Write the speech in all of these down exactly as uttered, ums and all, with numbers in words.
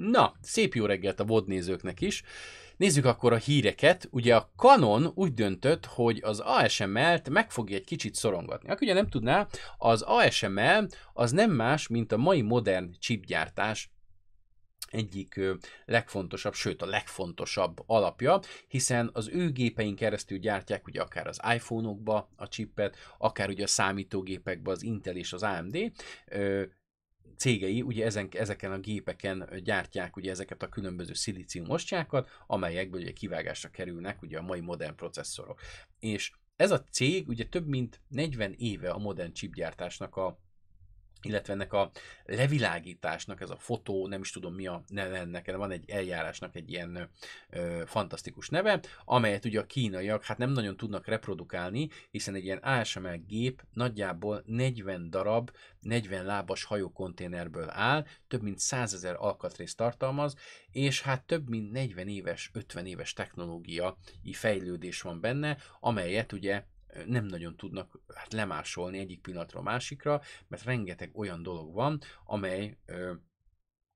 Na, szép jó reggelt a vé o dé nézőknek is. Nézzük akkor a híreket. Ugye a Canon úgy döntött, hogy az á es em el-t meg fogja egy kicsit szorongatni. Aki ugye nem tudná, az á es em el az nem más, mint a mai modern chipgyártás egyik legfontosabb, sőt a legfontosabb alapja, hiszen az ő gépein keresztül gyártják ugye akár az iPhone-okba a chipet, akár ugye a számítógépekbe az Intel és az á em dé cégei, ugye ezen, ezeken a gépeken gyártják ugye ezeket a különböző szilícium ostyákat, amelyekből ugye kivágásra kerülnek ugye a mai modern processzorok. És ez a cég ugye több mint negyven éve a modern chipgyártásnak a illetve ennek a levilágításnak, ez a fotó, nem is tudom mi a neve ennek, van egy eljárásnak egy ilyen ö, fantasztikus neve, amelyet ugye a kínaiak hát nem nagyon tudnak reprodukálni, hiszen egy ilyen á es em el gép nagyjából negyven darab, negyven lábas hajókonténerből áll, több mint százezer alkatrészt tartalmaz, és hát több mint negyven éves, ötven éves technológiai fejlődés van benne, amelyet ugye nem nagyon tudnak hát lemásolni egyik pillanatra a másikra, mert rengeteg olyan dolog van, amely ö,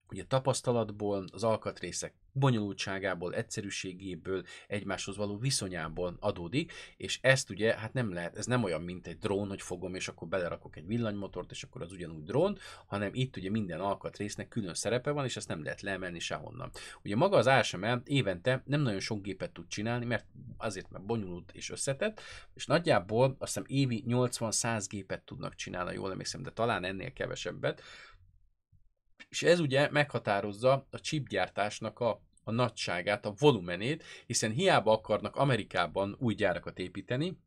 ugye tapasztalatból, az alkatrészek bonyolultságából, egyszerűségéből, egymáshoz való viszonyából adódik, és ezt ugye, hát nem lehet, ez nem olyan, mint egy drón, hogy fogom, és akkor belerakok egy villanymotort, és akkor az ugyanúgy drón, hanem itt ugye minden alkatrésznek külön szerepe van, és ezt nem lehet leemelni sehonnan. Ugye maga az á es em el évente nem nagyon sok gépet tud csinálni, mert azért, mert bonyolult és összetett, és nagyjából azt hiszem évi nyolcvan-száz gépet tudnak csinálni, jól emlékszem, de talán ennél kevesebbet. És ez ugye meghatározza a chipgyártásnak a, a nagyságát, a volumenét, hiszen hiába akarnak Amerikában új gyárakat építeni,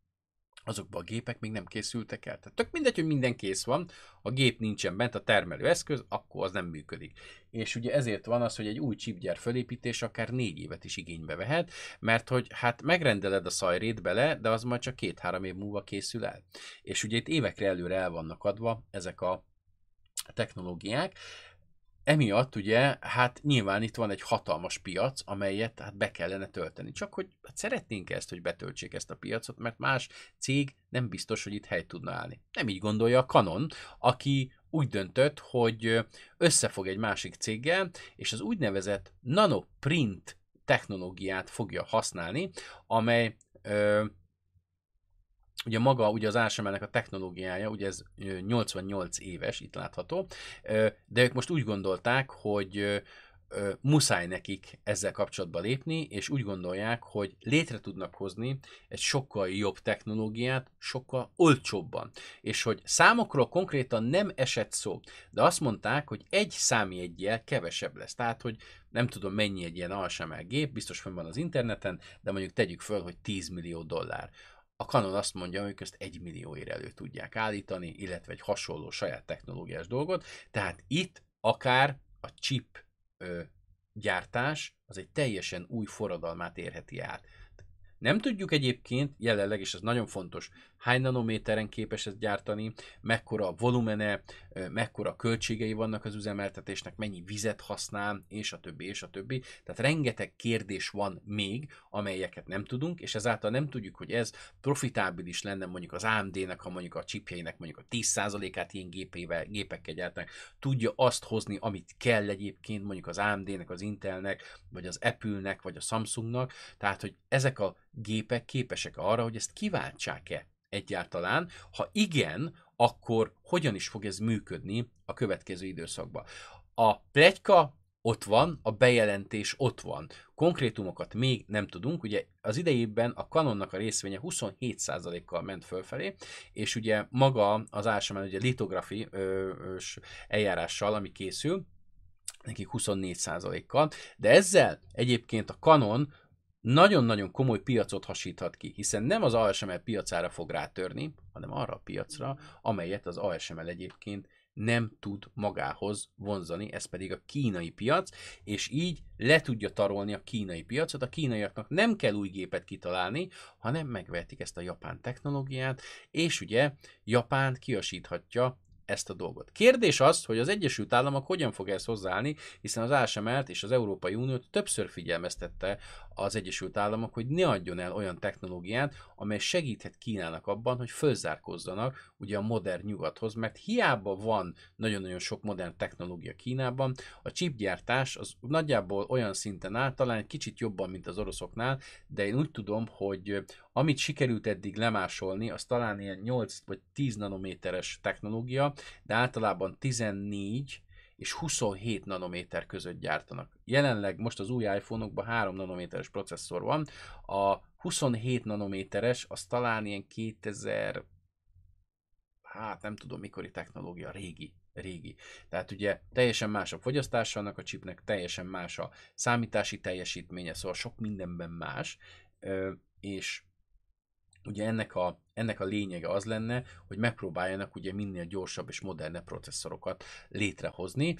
azokban a gépek még nem készültek el. Tehát tök mindegy, hogy minden kész van, a gép nincsen bent, a termelőeszköz, akkor az nem működik. És ugye ezért van az, hogy egy új chipgyár fölépítés akár négy évet is igénybe vehet, mert hogy hát megrendeled a szajrét bele, de az majd csak két-három év múlva készül el. És ugye itt évekre előre el vannak adva ezek a technológiák. Emiatt ugye, hát nyilván itt van egy hatalmas piac, amelyet hát be kellene tölteni. Csak hogy hát szeretnénk ezt, hogy betöltsék ezt a piacot, mert más cég nem biztos, hogy itt helyt tudna állni. Nem így gondolja a Canon, aki úgy döntött, hogy összefog egy másik céggel, és az úgynevezett nanoprint technológiát fogja használni, amely... Ö, Ugye maga ugye az á es em el-nek a technológiája, ugye ez nyolcvannyolc éves, itt látható, de ők most úgy gondolták, hogy muszáj nekik ezzel kapcsolatba lépni, és úgy gondolják, hogy létre tudnak hozni egy sokkal jobb technológiát, sokkal olcsóbban. És hogy számokról konkrétan nem esett szó, de azt mondták, hogy egy számjeggyel kevesebb lesz. Tehát, hogy nem tudom mennyi egy ilyen á es em el gép, biztos fenn van az interneten, de mondjuk tegyük föl, hogy tíz millió dollár. A Canon azt mondja, hogy ezt egy millióért elő tudják állítani, illetve egy hasonló saját technológiás dolgot. Tehát itt akár a chip ö, gyártás az egy teljesen új forradalmát érheti át. Nem tudjuk egyébként, jelenleg, és ez nagyon fontos, hány nanométeren képes ezt gyártani, mekkora a volumene, mekkora költségei vannak az üzemeltetésnek, mennyi vizet használ, és a többi, és a többi. Tehát rengeteg kérdés van még, amelyeket nem tudunk, és ezáltal nem tudjuk, hogy ez profitábilis lenne mondjuk az á em dé-nek, ha mondjuk a chipjeinek mondjuk a tíz százalékát ilyen gépével, gépekkel gyártanak, tudja azt hozni, amit kell egyébként mondjuk az á em dé-nek, az Intelnek, vagy az Apple-nek, vagy a Samsungnak. Tehát, hogy ezek a gépek képesek arra, hogy ezt kiváltsák-e egyáltalán. Ha igen, akkor hogyan is fog ez működni a következő időszakban. A pletyka ott van, a bejelentés ott van. Konkrétumokat még nem tudunk. Ugye az idejében a Canonnak a részvénye huszonhét százalékkal ment fölfelé, és ugye maga az á es em el ugye litografi eljárással, ami készül, nekik huszonnégy százalékkal, de ezzel egyébként a Canon nagyon-nagyon komoly piacot hasíthat ki, hiszen nem az á es em el piacára fog rátörni, hanem arra a piacra, amelyet az á es em el egyébként nem tud magához vonzani, ez pedig a kínai piac, és így le tudja tarolni a kínai piacot. A kínaiaknak nem kell új gépet kitalálni, hanem megvehetik ezt a japán technológiát, és ugye Japán kiasíthatja ezt a dolgot. Kérdés az, hogy az Egyesült Államok hogyan fog ezt hozzáállni, hiszen az á es em el-t és az Európai Uniót többször figyelmeztette az Egyesült Államok, hogy ne adjon el olyan technológiát, amely segíthet Kínának abban, hogy fölzárkózzanak ugye a modern nyugathoz, mert hiába van nagyon-nagyon sok modern technológia Kínában, a chipgyártás az nagyjából olyan szinten áll, talán egy kicsit jobban, mint az oroszoknál, de én úgy tudom, hogy amit sikerült eddig lemásolni, az talán ilyen nyolc vagy tíz nanométeres technológia, de általában tizennégy és huszonhét nanométer között gyártanak. Jelenleg most az új iPhone-okban három nanométeres processzor van, a huszonhét nanométeres az talán ilyen kétezer, hát nem tudom mikori technológia, régi. régi. Tehát ugye teljesen más a fogyasztása annak a chipnek, teljesen más a számítási teljesítménye, szóval sok mindenben más, és ugye ennek a, ennek a lényege az lenne, hogy megpróbáljanak ugye minél gyorsabb és modernebb processzorokat létrehozni.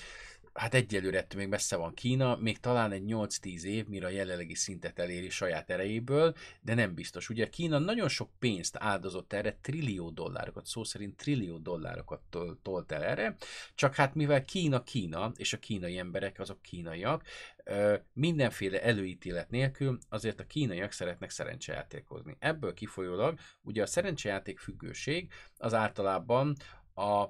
Hát egyelőre ettől még messze van Kína, még talán egy nyolc-tíz év, mire a jelenlegi szintet eléri saját erejéből, de nem biztos. Ugye Kína nagyon sok pénzt áldozott erre, trillió dollárokat, szó szerint trillió dollárokat tolt el erre, csak hát mivel Kína Kína, és a kínai emberek azok kínaiak, mindenféle előítélet nélkül azért a kínaiak szeretnek szerencsejátékozni. Ebből kifolyólag ugye a szerencsejáték függőség az általában a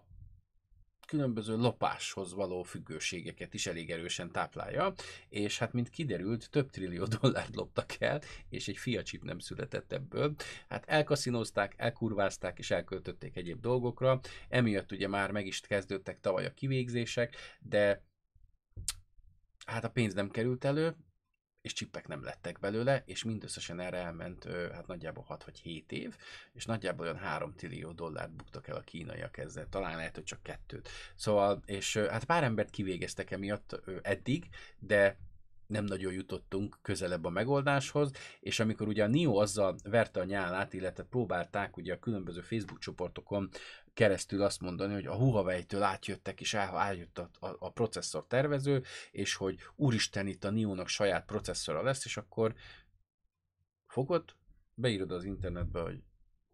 különböző lopáshoz való függőségeket is elég erősen táplálja, és hát mint kiderült, több trillió dollárt loptak el, és egy fiacsip nem született ebből. Hát elkaszinózták, elkurvázták, és elköltötték egyéb dolgokra, emiatt ugye már meg is kezdődtek tavaly a kivégzések, de hát a pénz nem került elő, és csipek nem lettek belőle, és mindösszesen erre elment hát nagyjából hat vagy hét év, és nagyjából olyan három trillió dollárt buktak el a kínaiak ezzel, talán lehet, hogy csak kettőt. Szóval, és hát pár embert kivégeztek emiatt eddig, de nem nagyon jutottunk közelebb a megoldáshoz, és amikor ugye a en i o azzal verte a nyálát, illetve próbálták ugye a különböző Facebook csoportokon keresztül azt mondani, hogy a Huawei-től átjöttek, és eljött a, a, a processzor tervező, és hogy úristen, itt a en i o-nak saját processzora lesz, és akkor fogod, beírod az internetbe, hogy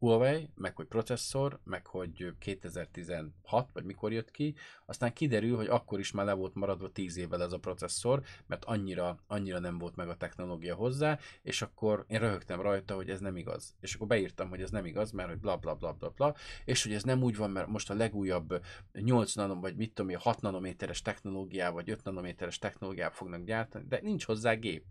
Huawei, meg hogy processzor, meg hogy kétezer-tizenhat, vagy mikor jött ki, aztán kiderül, hogy akkor is már le volt maradva tíz évvel ez a processzor, mert annyira, annyira nem volt meg a technológia hozzá, és akkor én röhögtem rajta, hogy ez nem igaz. És akkor beírtam, hogy ez nem igaz, mert hogy bla bla bla bla bla, és hogy ez nem úgy van, mert most a legújabb nyolc nanom, vagy mit tudom, hat nanométeres technológiával, vagy öt nanométeres technológiával fognak gyártani, de nincs hozzá gép.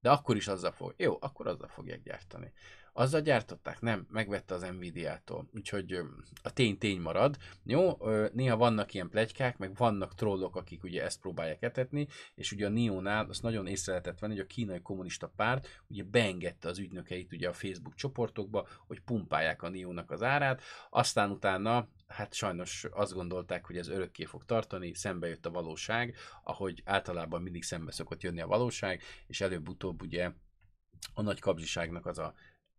De akkor is azzal fog. Jó, akkor azzal fogják gyártani. Azzal gyártották, nem, megvette az Nvidia-tól. Úgyhogy a tény tény marad. Jó, néha vannak ilyen pletykák, meg vannak trollok, akik ugye ezt próbálják etetni, és ugye a en i o-nál azt nagyon észre lehetett venni, hogy a kínai kommunista párt ugye beengedte az ügynökeit ugye a Facebook csoportokba, hogy pumpálják a en i o-nak az árát, aztán utána hát sajnos azt gondolták, hogy ez örökké fog tartani, szembe jött a valóság, ahogy általában mindig szembe szokott jönni a valóság, és előbb-utóbb ugye a nagy kapzsiságnak az a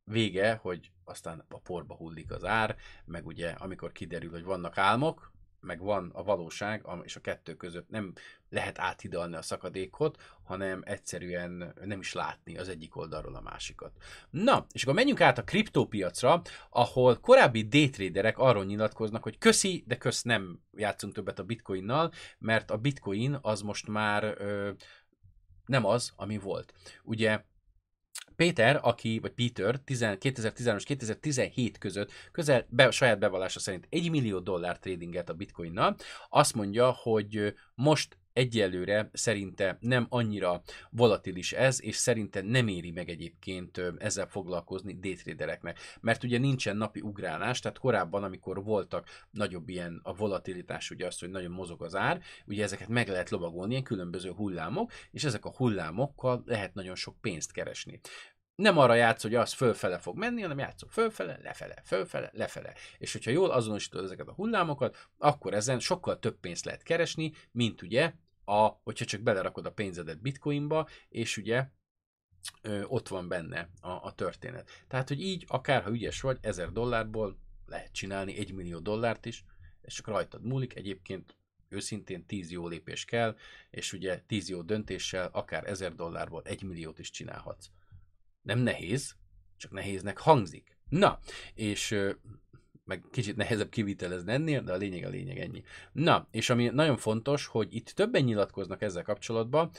vége, hogy aztán a porba hullik az ár, meg ugye amikor kiderül, hogy vannak álmok, meg van a valóság, és a kettő között nem lehet áthidalni a szakadékot, hanem egyszerűen nem is látni az egyik oldalról a másikat. Na, és akkor menjünk át a kriptópiacra, ahol korábbi daytraderek arról nyilatkoznak, hogy köszi, de kösz nem játszunk többet a bitcoinnal, mert a bitcoin az most már ö, nem az, ami volt. Ugye Peter, aki, vagy Peter kétezer-tizenhárom és kétezer-tizenhét között közel be, saját bevallása szerint egy millió dollár tradingelt a bitcoinnal, azt mondja, hogy most egyelőre szerinte nem annyira volatilis ez, és szerinte nem éri meg egyébként ezzel foglalkozni daytradereknek. Mert ugye nincsen napi ugrálás, tehát korábban, amikor voltak nagyobb ilyen a volatilitás, ugye az, hogy nagyon mozog az ár, ugye ezeket meg lehet lovagolni, ilyen különböző hullámok, és ezek a hullámokkal lehet nagyon sok pénzt keresni. Nem arra játsz, hogy az fölfele fog menni, hanem játszol fölfele, lefele, fölfele, lefele. És hogyha jól azonosítod ezeket a hullámokat, akkor ezen sokkal több pénzt lehet keresni, mint ugye, a, hogyha csak belerakod a pénzedet bitcoinba, és ugye ö, ott van benne a, a történet. Tehát, hogy így, akárha ügyes vagy, ezer dollárból lehet csinálni egy millió dollárt is, és csak rajtad múlik, egyébként őszintén tíz jó lépés kell, és ugye tíz jó döntéssel akár ezer dollárból egy milliót is csinálhatsz. Nem nehéz, csak nehéznek hangzik. Na, és meg kicsit nehezebb kivitelezni ennél, de a lényeg a lényeg ennyi. Na, és ami nagyon fontos, hogy itt többen nyilatkoznak ezzel kapcsolatban,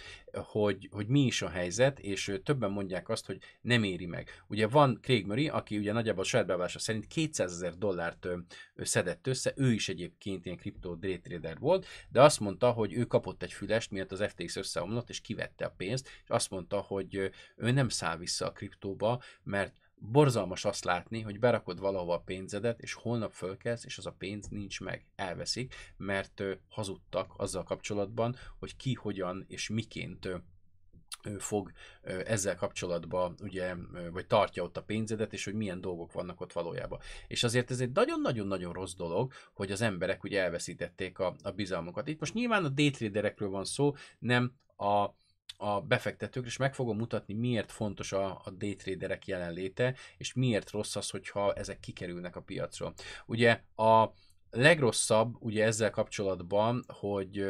hogy, hogy mi is a helyzet, és többen mondják azt, hogy nem éri meg. Ugye van Craig Murray, aki ugye nagyjából a saját bevallása szerint kétszázezer dollárt szedett össze, ő is egyébként ilyen kriptó day trader volt, de azt mondta, hogy ő kapott egy fülest, miatt az ef té iksz összeomlott, és kivette a pénzt, és azt mondta, hogy ő nem száll vissza a kriptóba, mert borzalmas azt látni, hogy berakod valahova a pénzedet, és holnap fölkelsz, és az a pénz nincs meg, elveszik, mert hazudtak azzal kapcsolatban, hogy ki, hogyan és miként fog ezzel kapcsolatban, ugye, vagy tartja ott a pénzedet, és hogy milyen dolgok vannak ott valójában. És azért ez egy nagyon-nagyon-nagyon rossz dolog, hogy az emberek ugye elveszítették a, a bizalmukat. Itt most nyilván a daytraderekről van szó, nem a a befektetőkre, és meg fogom mutatni, miért fontos a, a daytraderek jelenléte, és miért rossz az, hogyha ezek kikerülnek a piacról. Ugye a legrosszabb ugye ezzel kapcsolatban, hogy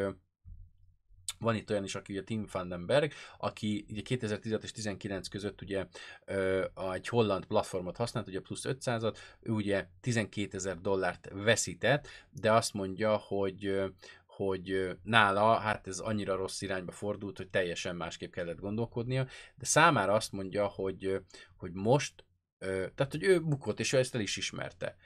van itt olyan is, aki ugye Tim Vandenberg, aki ugye kétezer-tizenhat és tizenkilenc között ugye ö, egy holland platformot használt, ugye plusz ötszázat, ő ugye tizenkétezer dollárt veszített, de azt mondja, hogy hogy nála, hát ez annyira rossz irányba fordult, hogy teljesen másképp kellett gondolkodnia, de számára azt mondja, hogy, hogy most, tehát hogy ő bukott, és ő ezt el is ismerte.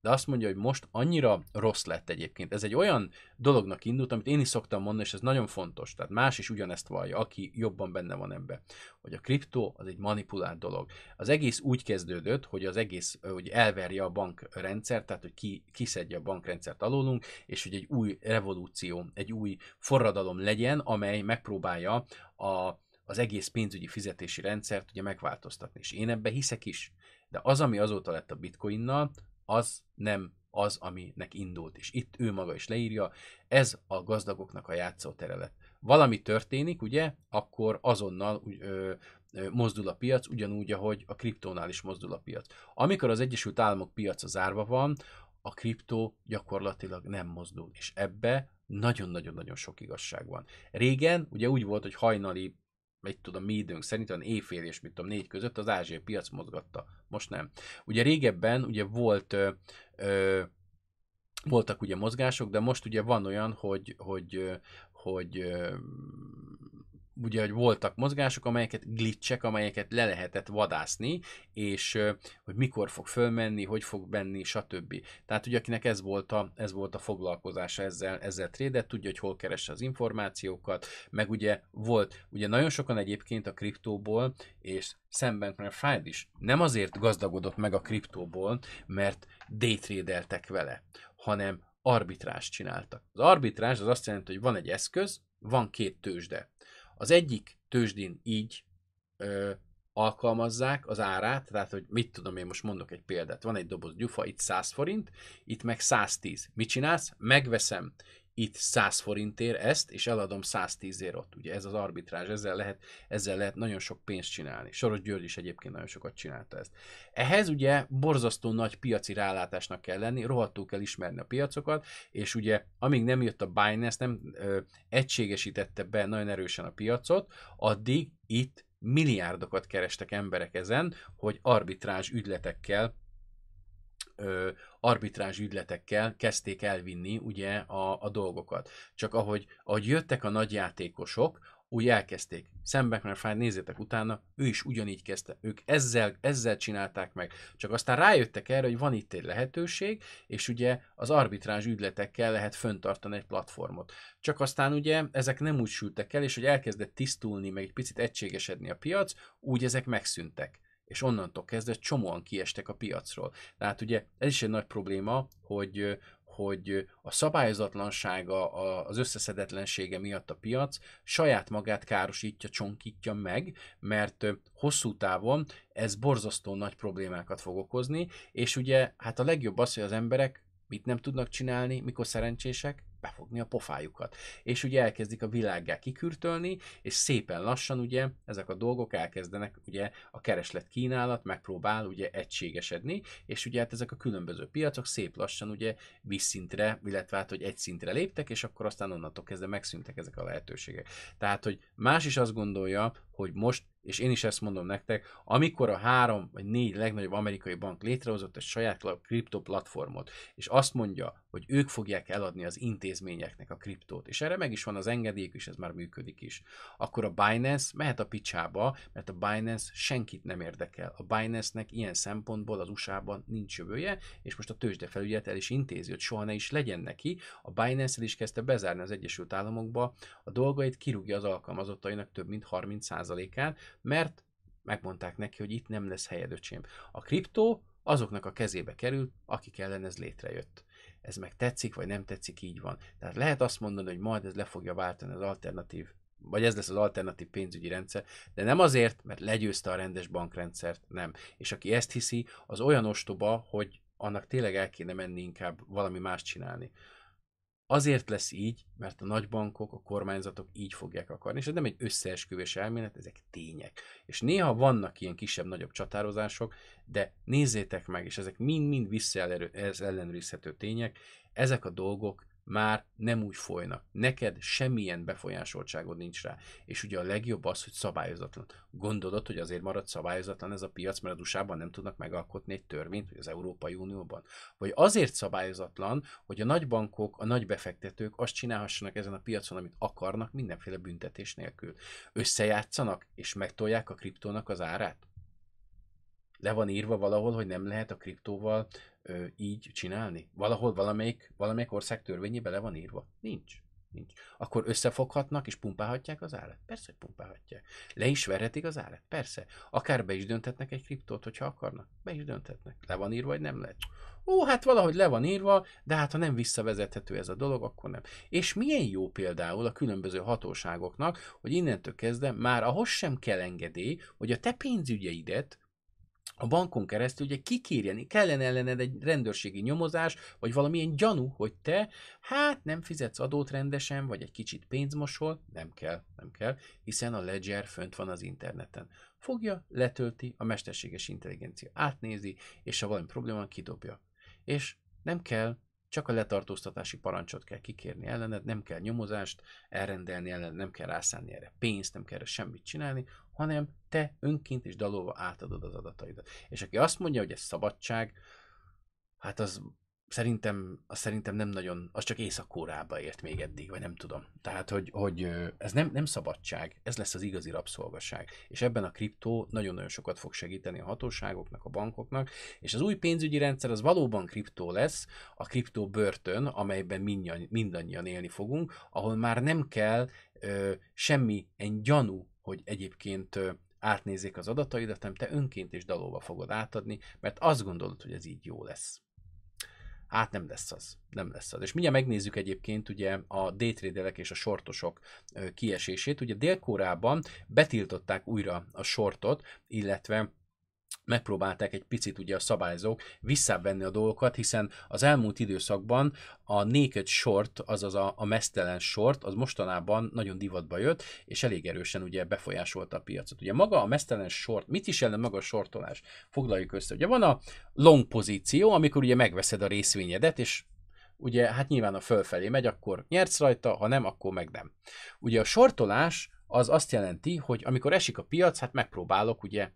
De azt mondja, hogy most annyira rossz lett egyébként. Ez egy olyan dolognak indult, amit én is szoktam mondani, és ez nagyon fontos. Tehát más is ugyanezt vallja, aki jobban benne van ebbe. Hogy a kriptó az egy manipulált dolog. Az egész úgy kezdődött, hogy az egész hogy elverje a bankrendszert, tehát hogy ki, kiszedje a bankrendszert alólunk, és hogy egy új revolúció, egy új forradalom legyen, amely megpróbálja a, az egész pénzügyi fizetési rendszert ugye megváltoztatni. És én ebbe hiszek is. De az, ami azóta lett a bitcoinnal, az nem az, aminek indult. És itt ő maga is leírja, ez a gazdagoknak a játszótere lett. Valami történik, ugye, akkor azonnal ö, ö, mozdul a piac, ugyanúgy, ahogy a kriptónál is mozdul a piac. Amikor az Egyesült Államok piaca zárva van, a kriptó gyakorlatilag nem mozdul. És ebbe nagyon-nagyon-nagyon sok igazság van. Régen ugye úgy volt, hogy hajnali, mit tudom, mi időnk szerint, olyan éjfél és mit tudom, négy között az ázsiai piac mozgatta. Most nem. Ugye régebben ugye volt, ö, ö, voltak ugye mozgások, de most ugye van olyan, hogy, hogy, hogy ö, ugye, hogy voltak mozgások, amelyeket glitchek, amelyeket le lehetett vadászni, és hogy mikor fog fölmenni, hogy fog benni, stb. Tehát ugye akinek ez volt a, ez volt a foglalkozása ezzel, ezzel trédet, tudja, hogy hol keresse az információkat, meg ugye volt, ugye nagyon sokan egyébként a kriptóból, és Sam Bankman-Fried is nem azért gazdagodott meg a kriptóból, mert daytradeltek vele, hanem arbitrást csináltak. Az arbitrás az azt jelenti, hogy van egy eszköz, van két tőzsde. Az egyik tőzsdén így ö, alkalmazzák az árát, tehát hogy mit tudom, én most mondok egy példát, van egy doboz gyufa, itt száz forint, itt meg száztíz. Mit csinálsz? Megveszem itt száz forintért ezt, és eladom száztízért ott. Ugye ez az arbitrázs, ezzel lehet, ezzel lehet nagyon sok pénzt csinálni. Soros György is egyébként nagyon sokat csinálta ezt. Ehhez ugye borzasztó nagy piaci rálátásnak kell lenni, rohadtul kell ismerni a piacokat, és ugye amíg nem jött a Binance, nem ö, egységesítette be nagyon erősen a piacot, addig itt milliárdokat kerestek emberek ezen, hogy arbitrázs ügyletekkel Ö, arbitrázs ügyletekkel kezdték elvinni ugye a, a dolgokat. Csak ahogy, ahogy jöttek a nagyjátékosok, úgy elkezdték. Sam Bankman-Fried, nézzétek utána, ő is ugyanígy kezdte. Ők ezzel, ezzel csinálták meg. Csak aztán rájöttek erre, hogy van itt egy lehetőség, és ugye az arbitrázs ügyletekkel lehet föntartani egy platformot. Csak aztán ugye ezek nem úgy sültek el, és hogy elkezdett tisztulni, meg egy picit egységesedni a piac, úgy ezek megszűntek. És onnantól kezdve csomóan kiestek a piacról. Tehát ugye ez is egy nagy probléma, hogy, hogy a szabályozatlansága, az összeszedetlensége miatt a piac saját magát károsítja, csonkítja meg, mert hosszú távon ez borzasztó nagy problémákat fog okozni, és ugye hát a legjobb az, hogy az emberek mit nem tudnak csinálni, mikor szerencsések, befogni a pofájukat. És ugye elkezdik a világgá kikürtölni, és szépen lassan ugye ezek a dolgok elkezdenek, ugye a kereslet kínálat megpróbál ugye egységesedni, és ugye hát ezek a különböző piacok szép lassan ugye vízszintre, illetve hát, hogy egy szintre léptek, és akkor aztán onnantól kezdve megszűntek ezek a lehetőségek. Tehát, hogy más is azt gondolja, hogy most és én is ezt mondom nektek, amikor a három vagy négy legnagyobb amerikai bank létrehozott egy saját kriptoplatformot, és azt mondja, hogy ők fogják eladni az intézményeknek a kriptót, és erre meg is van az engedélyük, és ez már működik is, akkor a Binance mehet a picsába, mert a Binance senkit nem érdekel. A Binance-nek ilyen szempontból az u es á-ban nincs jövője, és most a tőzsdefelügyelet el is intézi, hogy soha ne is legyen neki. A Binance el is kezdte bezárni az Egyesült Államokba a dolgait, kirúgja az alkalmazottainak több mint harminc százalékát, mert megmondták neki, hogy itt nem lesz helyed, öcsém. A kriptó azoknak a kezébe kerül, akik ellen ez létrejött. Ez meg tetszik, vagy nem tetszik, így van. Tehát lehet azt mondani, hogy majd ez le fogja váltani az alternatív, vagy ez lesz az alternatív pénzügyi rendszer, de nem azért, mert legyőzte a rendes bankrendszert, nem. És aki ezt hiszi, az olyan ostoba, hogy annak tényleg el kéne menni inkább valami más csinálni. Azért lesz így, mert a nagybankok, a kormányzatok így fogják akarni, és ez nem egy összeesküvés elmélet, ezek tények. És néha vannak ilyen kisebb-nagyobb csatározások, de nézzétek meg, és ezek mind-mind visszaellenőrizhető tények, ezek a dolgok már nem úgy folynak. Neked semmilyen befolyásoltságod nincs rá. És ugye a legjobb az, hogy szabályozatlan. Gondolod, hogy azért marad szabályozatlan ez a piac, mert az u es á-ban nem tudnak megalkotni egy törvényt, vagy az Európai Unióban. Vagy azért szabályozatlan, hogy a nagybankok, a nagy befektetők azt csinálhassanak ezen a piacon, amit akarnak, mindenféle büntetés nélkül. Összejátszanak, és megtolják a kriptónak az árát? Le van írva valahol, hogy nem lehet a kriptóval ö, így csinálni? Valahol valamelyik, valamelyik ország törvényében le van írva? Nincs. Nincs. Akkor összefoghatnak és pumpálhatják az árat? Persze, hogy pumpálhatják. Le is verhetik az árat? Persze. Akár be is dönthetnek egy kriptót, hogyha akarnak. Be is dönthetnek. Le van írva, vagy nem lehet? Ó, hát valahogy le van írva, de hát ha nem visszavezethető ez a dolog, akkor nem. És milyen jó például a különböző hatóságoknak, hogy innentől kezdve már ahhoz sem kell engedély, hogy a te pénzügyeidet a bankon keresztül ugye kikérjen, kellene ellened egy rendőrségi nyomozás, vagy valamilyen gyanú, hogy te, hát nem fizetsz adót rendesen, vagy egy kicsit pénzmosol, nem kell, nem kell, hiszen a ledger fönt van az interneten. Fogja, letölti, a mesterséges intelligencia átnézi, és ha valami probléma, kidobja. És nem kell, csak a letartóztatási parancsot kell kikérni ellened, nem kell nyomozást elrendelni ellened, nem kell rászánni erre pénzt, nem kell erre semmit csinálni, hanem te önként és dalolva átadod az adataidat. És aki azt mondja, hogy ez szabadság, hát az szerintem, az szerintem nem nagyon, az csak Észak-Koreába ért még eddig, vagy nem tudom. Tehát, hogy, hogy ez nem, nem szabadság, ez lesz az igazi rabszolgaság. És ebben a kriptó nagyon-nagyon sokat fog segíteni a hatóságoknak, a bankoknak, és az új pénzügyi rendszer az valóban kriptó lesz, a kriptó börtön, amelyben mindannyian, mindannyian élni fogunk, ahol már nem kell ö, semmi egy gyanú, hogy egyébként átnézzék az adataidat, hanem te önként és dalolva fogod átadni, mert azt gondolod, hogy ez így jó lesz. Hát nem lesz az. Nem lesz az. És mindjárt megnézzük egyébként ugye a daytraderek és a shortosok kiesését. Ugye Dél-Koreában betiltották újra a shortot, illetve megpróbálták egy picit ugye a szabályzók visszavenni a dolgokat, hiszen az elmúlt időszakban a naked short, azaz a, a mesztelen short, az mostanában nagyon divatba jött, és elég erősen ugye befolyásolta a piacot. Ugye maga a mesztelen short, mit is jelent maga a shortolás? Foglaljuk össze. Ugye van a long pozíció, amikor ugye megveszed a részvényedet, és ugye hát nyilván a fölfelé megy, akkor nyersz rajta, ha nem, akkor meg nem. Ugye a shortolás az azt jelenti, hogy amikor esik a piac, hát megpróbálok ugye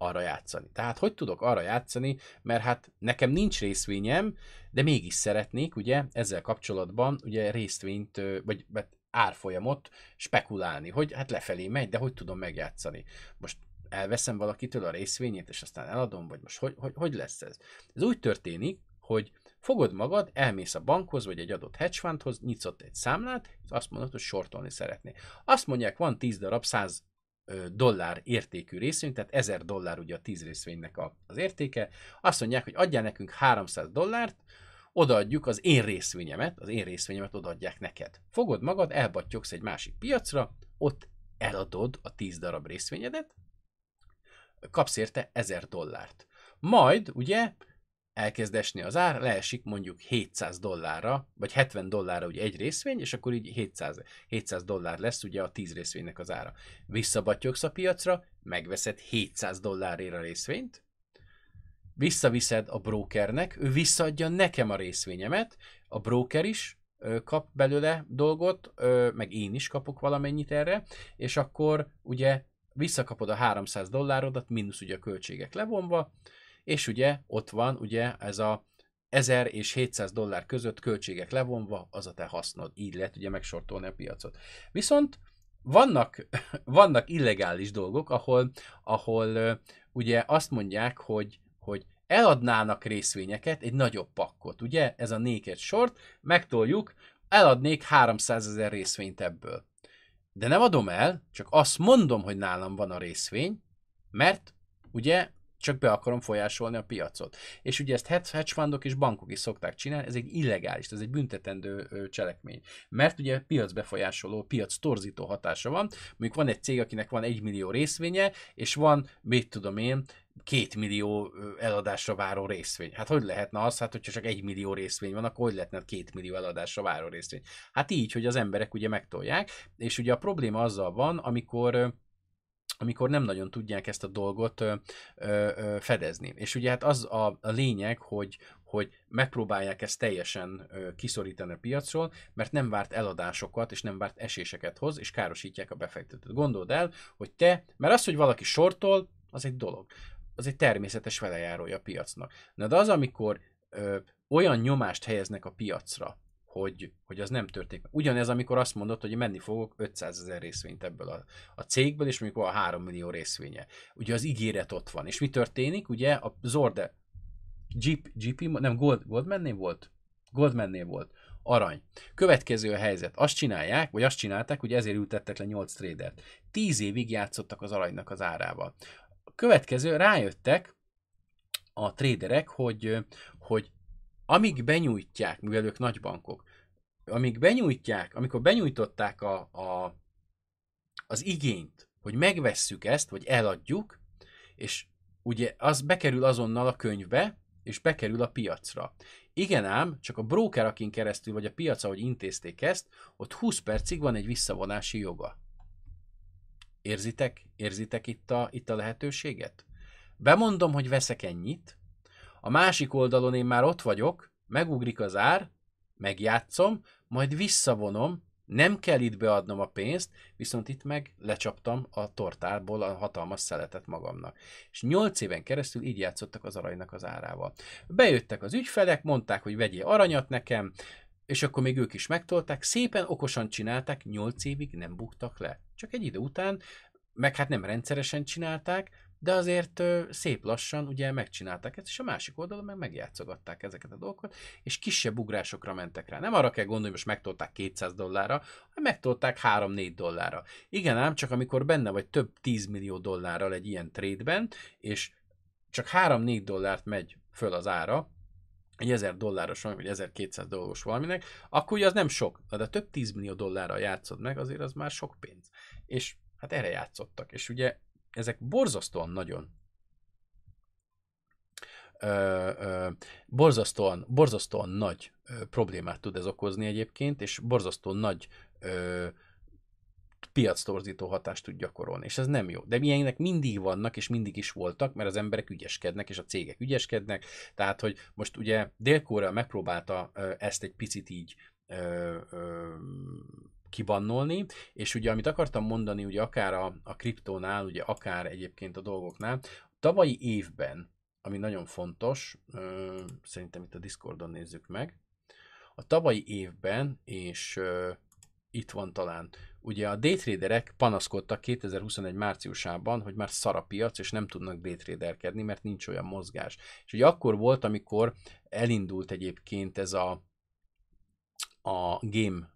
arra játszani. Tehát hogy tudok arra játszani, mert hát nekem nincs részvényem, de mégis szeretnék ugye ezzel kapcsolatban ugye részvényt, vagy árfolyamot spekulálni, hogy hát lefelé megy, de hogy tudom megjátszani. Most elveszem valakitől a részvényét, és aztán eladom, vagy most hogy, hogy, hogy lesz ez? Ez úgy történik, hogy fogod magad, elmész a bankhoz, vagy egy adott hedge fundhoz, nyitsz ott egy számlát, és azt mondod, hogy shortolni szeretné. Azt mondják, van tíz darab száz dollár értékű részvény, tehát ezer dollár ugye a tíz részvénynek a, az értéke, azt mondják, hogy adjál nekünk háromszáz dollárt, odaadjuk az én részvényemet, az én részvényemet odaadják neked. Fogod magad, elbattyogsz egy másik piacra, ott eladod a tíz darab részvényedet, kapsz érte ezer dollárt. Majd ugye elkezd esni az ár, leesik mondjuk hétszáz dollárra, vagy hetven dollárra ugye egy részvény, és akkor így hétszáz dollár lesz ugye a tíz részvénynek az ára. Visszabattyogsz a piacra, megveszed hétszáz dollárért a részvényt, visszaviszed a brokernek, ő visszaadja nekem a részvényemet, a broker is kap belőle dolgot, meg én is kapok valamennyit erre, és akkor ugye visszakapod a háromszáz dollárodat, mínusz ugye a költségek levonva, és ugye ott van ugye ez a ezer és hétszáz dollár között költségek levonva, az a te hasznod. Így lehet ugye megsortolni a piacot. Viszont vannak, vannak illegális dolgok, ahol, ahol ugye azt mondják, hogy, hogy eladnának részvényeket, egy nagyobb pakkot, ugye? Ez a naked short, megtoljuk, eladnék háromszázezer részvényt ebből. De nem adom el, csak azt mondom, hogy nálam van a részvény, mert ugye csak be akarom folyásolni a piacot. És ugye ezt hedge fundok és bankok is szokták csinálni, ez egy illegális, ez egy büntetendő cselekmény. Mert ugye piacbefolyásoló, piac torzító hatása van, mondjuk van egy cég, akinek van egymillió részvénye, és van, mit tudom én, két millió eladásra váró részvény. Hát hogy lehetne az, hát hogyha csak egy millió részvény van, akkor hogy lehetne két millió eladásra váró részvény? Hát így, hogy az emberek ugye megtolják, és ugye a probléma azzal van, amikor amikor nem nagyon tudják ezt a dolgot ö, ö, fedezni. És ugye hát az a, a lényeg, hogy, hogy megpróbálják ezt teljesen ö, kiszorítani a piacról, mert nem várt eladásokat, és nem várt eséseket hoz, és károsítják a befektetőt. Gondold el, hogy te, mert az, hogy valaki sortol, az egy dolog. Az egy természetes velejárója a piacnak. Na de az, amikor ö, olyan nyomást helyeznek a piacra, Hogy, hogy az nem történik. Ugyanez, amikor azt mondod, hogy menni fogok ötszázezer részvényt ebből a, a cégből, és mondjuk van három millió részvénye. Ugye az ígéret ott van. És mi történik? Ugye a Zorde, gé pé, nem, Gold, Goldman-nél volt? Goldman-nél volt. Arany. Következő a helyzet. Azt csinálják, vagy azt csinálták, hogy ezért ültettek le nyolc trédert. tíz évig játszottak az aranynak az árával. A következő, rájöttek a tréderek, hogy, hogy amíg benyújtják, mivel ők nagybankok, amíg benyújtják, amikor benyújtották a, a, az igényt, hogy megvesszük ezt, vagy eladjuk, és ugye az bekerül azonnal a könyvbe, és bekerül a piacra. Igen ám, csak a broker, akin keresztül, vagy a piac, ahogy intézték ezt, ott húsz percig van egy visszavonási joga. Érzitek? Érzitek itt a, itt a lehetőséget? Bemondom, hogy veszek ennyit, a másik oldalon én már ott vagyok, megugrik az ár, megjátszom, majd visszavonom, nem kell itt beadnom a pénzt, viszont itt meg lecsaptam a tortából a hatalmas szeletet magamnak. És nyolc éven keresztül így játszottak az aranynak az árával. Bejöttek az ügyfelek, mondták, hogy vegyél aranyat nekem, és akkor még ők is megtolták, szépen okosan csinálták, nyolc évig nem buktak le. Csak egy idő után, meg hát nem rendszeresen csinálták, de azért szép lassan ugye megcsinálták ezt, és a másik oldalon meg megjátszogatták ezeket a dolgokat, és kisebb ugrásokra mentek rá. Nem arra kell gondolni, hogy most megtolták kétszáz dollárra, hanem megtolták három-négy dollárra. Igen ám, csak amikor benne vagy több tíz millió dollárral egy ilyen trade-ben, és csak három-négy dollárt megy föl az ára, egy ezer dolláros valami, vagy ezerkétszáz dolláros valaminek, akkor ugye az nem sok. De több tíz millió dollárral játszod meg, azért az már sok pénz. És hát erre játszottak. És ugye ezek borzasztóan nagyon, ö, ö, borzasztóan, borzasztóan nagy ö, problémát tud ez okozni egyébként, és borzasztóan nagy ö, piactorzító hatást tud gyakorolni, és ez nem jó. De ilyenek mindig vannak, és mindig is voltak, mert az emberek ügyeskednek, és a cégek ügyeskednek, tehát, hogy most ugye Dél-Korea megpróbálta ö, ezt egy picit így ö, ö, kibannolni, és ugye amit akartam mondani, ugye akár a, a kriptónál, ugye akár egyébként a dolgoknál, tavalyi évben, ami nagyon fontos, ö, szerintem itt a Discordon nézzük meg, a tavalyi évben, és ö, itt van talán, ugye a daytraderek panaszkodtak kétezer-huszonegy márciusában, hogy már szar a piac, és nem tudnak daytraderkedni, mert nincs olyan mozgás. És ugye akkor volt, amikor elindult egyébként ez a a game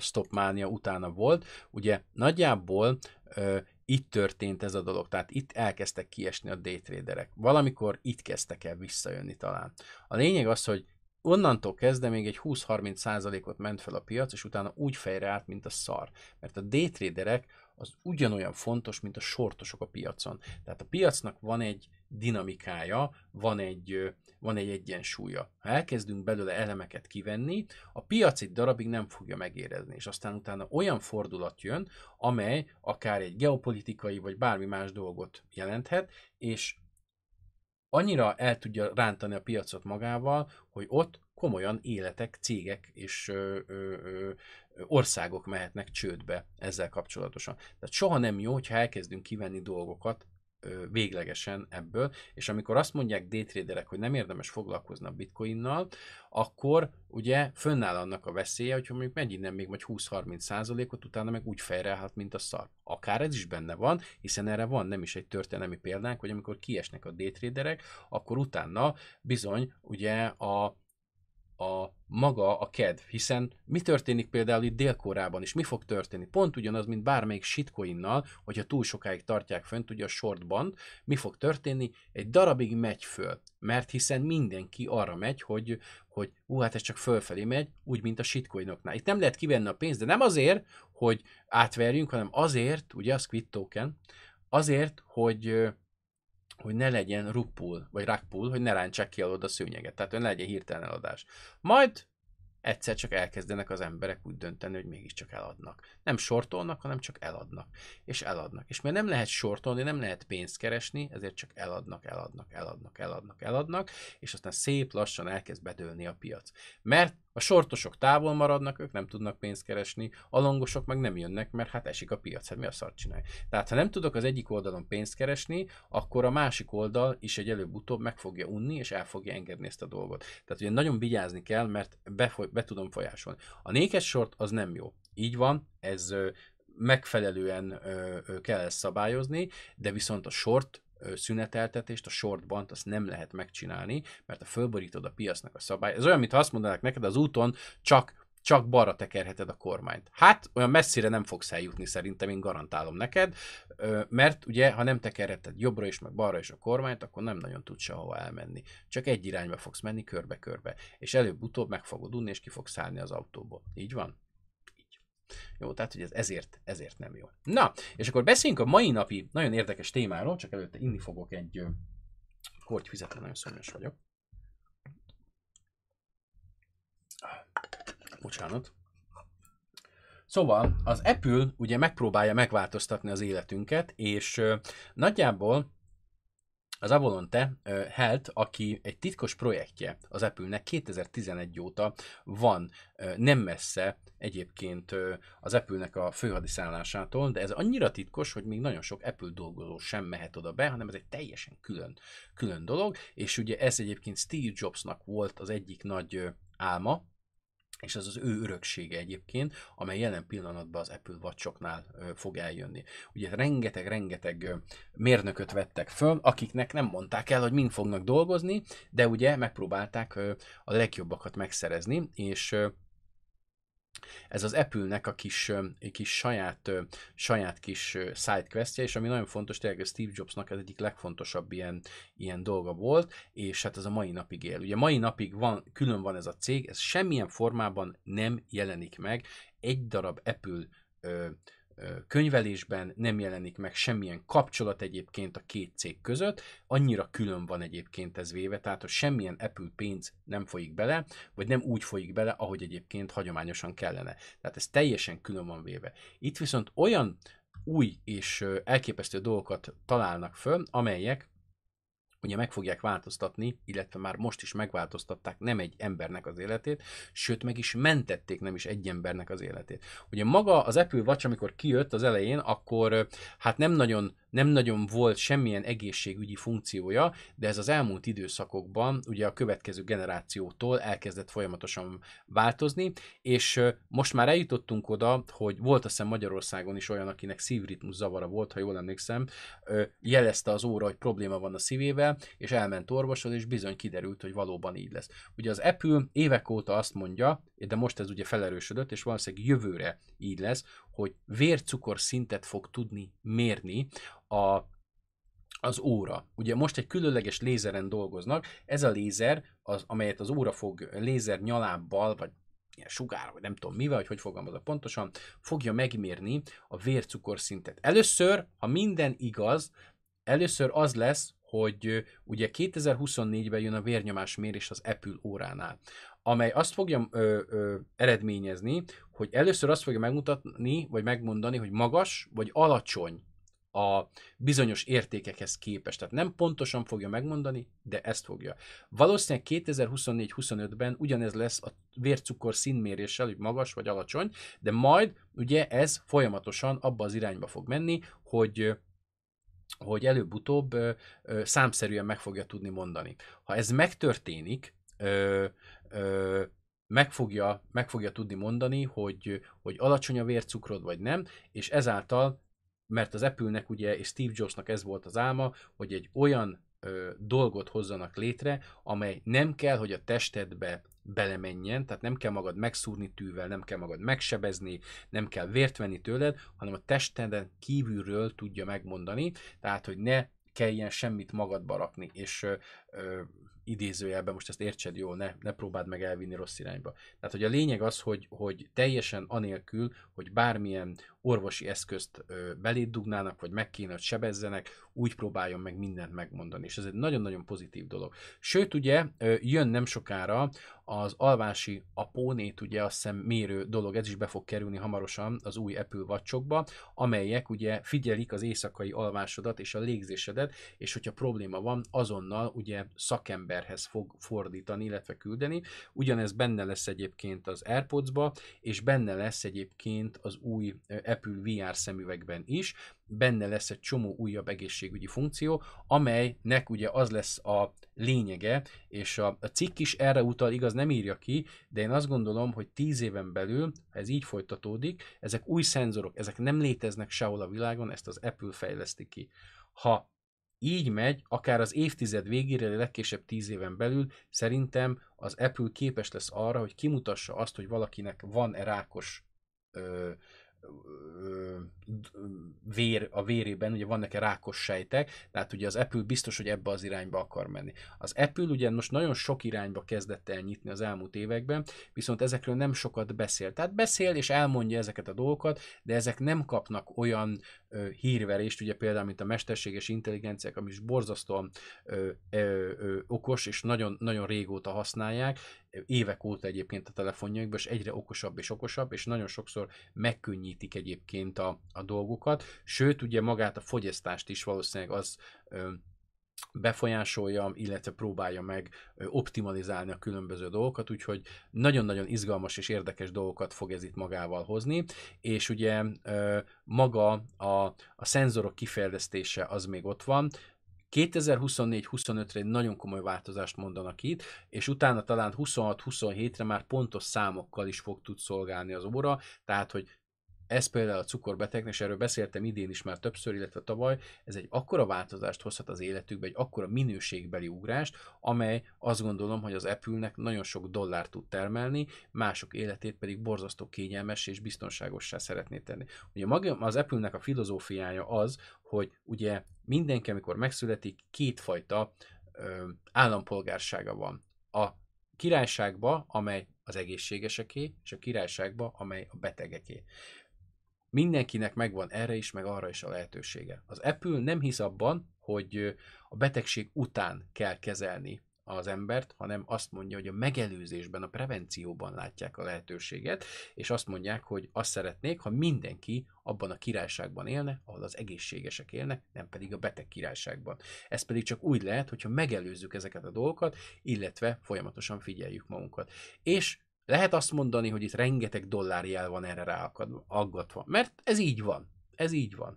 stop mánia utána volt, ugye nagyjából uh, itt történt ez a dolog, tehát itt elkezdtek kiesni a daytraderek. Valamikor itt kezdtek el visszajönni talán. A lényeg az, hogy onnantól kezdve még egy húsz-harminc százalékot ment fel a piac, és utána úgy fejre állt, mint a szar. Mert a daytraderek az ugyanolyan fontos, mint a sortosok a piacon. Tehát a piacnak van egy dinamikája, van egy, van egy egyensúlya. Ha elkezdünk belőle elemeket kivenni, a piac egy darabig nem fogja megérezni, és aztán utána olyan fordulat jön, amely akár egy geopolitikai, vagy bármi más dolgot jelenthet, és annyira el tudja rántani a piacot magával, hogy ott komolyan életek, cégek és ö, ö, ö, országok mehetnek csődbe ezzel kapcsolatosan. Tehát soha nem jó, hogyha elkezdünk kivenni dolgokat ö, véglegesen ebből, és amikor azt mondják daytraderek, hogy nem érdemes foglalkozni a bitcoinnal, akkor ugye fönnáll annak a veszélye, hogyha mondjuk megy innen még vagy húsz-harminc százalékot, utána meg úgy fejrelhet, mint a szar. Akár ez is benne van, hiszen erre van nem is egy történelmi példánk, hogy amikor kiesnek a daytraderek, akkor utána bizony ugye a a maga a kedv, hiszen mi történik például itt Dél-Koreában is, mi fog történni? Pont ugyanaz, mint bármelyik shitcoinnal, hogyha túl sokáig tartják fönt, ugye a shortban, mi fog történni? Egy darabig megy föl, mert hiszen mindenki arra megy, hogy, hogy hú, hát ez csak fölfelé megy, úgy, mint a shitcoinoknál. Itt nem lehet kivenni a pénzt, de nem azért, hogy átverjünk, hanem azért, ugye a squid token, azért, hogy... hogy ne legyen rugpool, vagy rugpool, hogy ne rántsák ki alód a szőnyeget, tehát ne legyen hirtelen eladás. Majd egyszer csak elkezdenek az emberek úgy dönteni, hogy mégiscsak eladnak. Nem sortolnak, hanem csak eladnak, és eladnak. És mert nem lehet sortolni, nem lehet pénzt keresni, ezért csak eladnak, eladnak, eladnak, eladnak, eladnak, és aztán szép lassan elkezd bedőlni a piac. Mert a sortosok távol maradnak, ők nem tudnak pénzt keresni, a longosok meg nem jönnek, mert hát esik a piac, hát mi a szart csinálj. Tehát ha nem tudok az egyik oldalon pénzt keresni, akkor a másik oldal is egy előbb-utóbb meg fogja unni, és el fogja engedni ezt a dolgot. Tehát ugye nagyon vigyázni kell, mert befoly- be tudom folyásolni. A naked short az nem jó. Így van, ez ö, megfelelően ö, ö, kell ezt szabályozni, de viszont a short szüneteltetést, a shortban azt nem lehet megcsinálni, mert ha fölborítod a piacnak a szabály. Ez olyan, mintha azt mondanák neked, az úton csak, csak balra tekerheted a kormányt. Hát olyan messzire nem fogsz eljutni szerintem, én garantálom neked, mert ugye, ha nem tekerheted jobbra is, meg balra is a kormányt, akkor nem nagyon tudsz sehova elmenni. Csak egy irányba fogsz menni, körbe-körbe. És előbb-utóbb meg fogod unni, és ki fogsz szállni az autóból. Így van? Jó, tehát hogy ez ezért, ezért nem jó. Na, és akkor beszéljünk a mai napi nagyon érdekes témáról, csak előtte inni fogok egy kortyvizet, nagyon szomjas vagyok. Bocsánat. Szóval az Apple ugye megpróbálja megváltoztatni az életünket, és ö, nagyjából az Avalonte Health, aki egy titkos projektje az Apple-nek kétezer-tizenegy óta van, nem messze egyébként az Apple-nek a főhadiszállásától, de ez annyira titkos, hogy még nagyon sok Apple dolgozó sem mehet oda be, hanem ez egy teljesen külön, külön dolog, és ugye ez egyébként Steve Jobsnak volt az egyik nagy álma, és ez az ő öröksége egyébként, amely jelen pillanatban az Apple Watch-oknál fog eljönni. Ugye rengeteg-rengeteg mérnököt vettek föl, akiknek nem mondták el, hogy mind fognak dolgozni, de ugye megpróbálták a legjobbakat megszerezni, és ez az Apple-nek a kis, kis saját, saját kis sidequestje, és ami nagyon fontos, tényleg Steve Jobsnak ez egyik legfontosabb ilyen, ilyen dolga volt, és hát ez a mai napig él. Ugye mai napig van, külön van ez a cég, ez semmilyen formában nem jelenik meg, egy darab Apple ö, könyvelésben nem jelenik meg semmilyen kapcsolat egyébként a két cég között, annyira külön van egyébként ez véve, tehát hogy semmilyen Apple pénz nem folyik bele, vagy nem úgy folyik bele, ahogy egyébként hagyományosan kellene. Tehát ez teljesen külön van véve. Itt viszont olyan új és elképesztő dolgokat találnak föl, amelyek ugye meg fogják változtatni, illetve már most is megváltoztatták nem egy embernek az életét, sőt meg is mentették nem is egy embernek az életét. Ugye maga az Apple Watch, amikor kijött az elején, akkor hát nem nagyon, nem nagyon volt semmilyen egészségügyi funkciója, de ez az elmúlt időszakokban ugye a következő generációtól elkezdett folyamatosan változni, és most már eljutottunk oda, hogy volt azt hiszem Magyarországon is olyan, akinek szívritmus zavara volt, ha jól emlékszem, jelezte az óra, hogy probléma van a szívével, és elment orvoshoz, és bizony kiderült, hogy valóban így lesz. Ugye az Apple évek óta azt mondja, de most ez ugye felerősödött, és valószínűleg jövőre így lesz, hogy vércukorszintet fog tudni mérni a, az óra. Ugye most egy különleges lézeren dolgoznak, ez a lézer, az, amelyet az óra fog lézer nyalábbal, vagy ilyen sugár, vagy nem tudom mivel, hogy hogy fogalmazza pontosan, fogja megmérni a vércukorszintet. Először, ha minden igaz, először az lesz, hogy ugye kétezer-huszonnégyben jön a vérnyomásmérés az Apple óránál, amely azt fogja ö, ö, eredményezni, hogy először azt fogja megmutatni, vagy megmondani, hogy magas, vagy alacsony a bizonyos értékekhez képest. Tehát nem pontosan fogja megmondani, de ezt fogja. Valószínűleg kétezer-huszonnégy-huszonötben ugyanez lesz a vércukor színméréssel, hogy magas vagy alacsony, de majd ugye ez folyamatosan abba az irányba fog menni, hogy, hogy előbb-utóbb ö, ö, számszerűen meg fogja tudni mondani. Ha ez megtörténik, ö, ö, Meg fogja, meg fogja tudni mondani, hogy, hogy alacsony a vércukrod, vagy nem, és ezáltal, mert az Apple-nek ugye, és Steve Jobsnak ez volt az álma, hogy egy olyan ö, dolgot hozzanak létre, amely nem kell, hogy a testedbe belemenjen, tehát nem kell magad megszúrni tűvel, nem kell magad megsebezni, nem kell vért venni tőled, hanem a testeden kívülről tudja megmondani, tehát, hogy ne kelljen semmit magadba rakni, és ö, ö, idézőjelben, most ezt értsed jól, ne, ne próbáld meg elvinni rossz irányba. Tehát, hogy a lényeg az, hogy, hogy teljesen anélkül, hogy bármilyen orvosi eszközt ö, beléd dugnának, vagy meg kéne, hogy sebezzenek, úgy próbáljon meg mindent megmondani. És ez egy nagyon-nagyon pozitív dolog. Sőt, ugye ö, jön nem sokára az alvási apónét, ugye azt hiszem mérő dolog, ez is be fog kerülni hamarosan az új Apple Watch-okba, amelyek ugye figyelik az éjszakai alvásodat és a légzésedet, és hogyha probléma van, azonnal ugye szakemberhez fog fordítani, illetve küldeni. Ugyanez benne lesz egyébként az AirPods-ba, és benne lesz egyébként az új Apple vé er szemüvegben is, benne lesz egy csomó újabb egészségügyi funkció, amelynek ugye az lesz a lényege, és a, a cikk is erre utal, igaz, nem írja ki, de én azt gondolom, hogy tíz éven belül, ha ez így folytatódik, ezek új szenzorok, ezek nem léteznek sehol a világon, ezt az Apple fejleszti ki. Ha így megy, akár az évtized végére, de legkésőbb tíz éven belül, szerintem az Apple képes lesz arra, hogy kimutassa azt, hogy valakinek van-e rákos ö, vér, a vérében, ugye vannak -e rákos sejtek, tehát ugye az Apple biztos, hogy ebbe az irányba akar menni. Az Apple ugye most nagyon sok irányba kezdett el nyitni az elmúlt években, viszont ezekről nem sokat beszél. Tehát beszél és elmondja ezeket a dolgokat, de ezek nem kapnak olyan ö, hírverést, ugye például, mint a mesterséges intelligenciák, ami is borzasztóan ö, ö, ö, okos, és nagyon, nagyon régóta használják, évek óta egyébként a telefonjaikban, és egyre okosabb és okosabb, és nagyon sokszor megkönnyítik egyébként a, a dolgokat, sőt, ugye magát a fogyasztást is valószínűleg az ö, befolyásolja, illetve próbálja meg optimalizálni a különböző dolgokat, úgyhogy nagyon-nagyon izgalmas és érdekes dolgokat fog ez itt magával hozni, és ugye ö, maga a, a szenzorok kifejlesztése az még ott van, kétezer-huszonnégy-huszonötre egy nagyon komoly változást mondanak itt, és utána talán huszonhat-huszonhétre már pontos számokkal is fog tud szolgálni az óra, tehát, hogy ez például a cukorbetegnek, és erről beszéltem idén is már többször, illetve tavaly, ez egy akkora változást hozhat az életükbe, egy akkora minőségbeli ugrást, amely azt gondolom, hogy az Apple-nek nagyon sok dollár tud termelni, mások életét pedig borzasztó kényelmes és biztonságossá szeretné tenni. Ugye maga az Apple-nek a filozófiája az, hogy ugye mindenki, amikor megszületik, kétfajta ö, állampolgársága van. A királyságba, amely az egészségeseké, és a királyságba, amely a betegeké. Mindenkinek megvan erre is, meg arra is a lehetősége. Az Apple nem hisz abban, hogy a betegség után kell kezelni az embert, hanem azt mondja, hogy a megelőzésben, a prevencióban látják a lehetőséget, és azt mondják, hogy azt szeretnék, ha mindenki abban a királyságban élne, ahol az egészségesek élnek, nem pedig a beteg királyságban. Ez pedig csak úgy lehet, hogyha megelőzzük ezeket a dolgokat, illetve folyamatosan figyeljük magunkat. És lehet azt mondani, hogy itt rengeteg dollárjel van erre ráaggatva, mert ez így van, ez így van.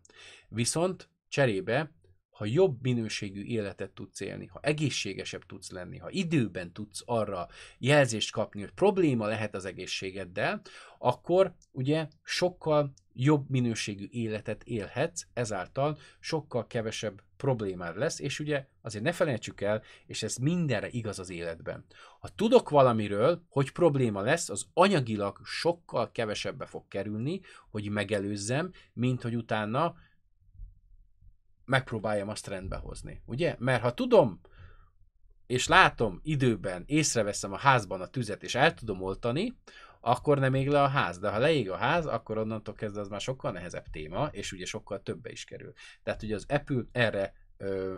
Viszont cserébe, ha jobb minőségű életet tudsz élni, ha egészségesebb tudsz lenni, ha időben tudsz arra jelzést kapni, hogy probléma lehet az egészségeddel, akkor ugye sokkal jobb minőségű életet élhetsz, ezáltal sokkal kevesebb problémád lesz, és ugye azért ne felejtsük el, és ez mindenre igaz az életben. Ha tudok valamiről, hogy probléma lesz, az anyagilag sokkal kevesebbe fog kerülni, hogy megelőzzem, mint hogy utána megpróbáljam azt rendbe hozni, ugye? Mert ha tudom, és látom időben, észreveszem a házban a tüzet, és el tudom oltani, akkor nem ég le a ház. De ha leég a ház, akkor onnantól kezdve az már sokkal nehezebb téma, és ugye sokkal többe is kerül. Tehát ugye az Apple erre, ö,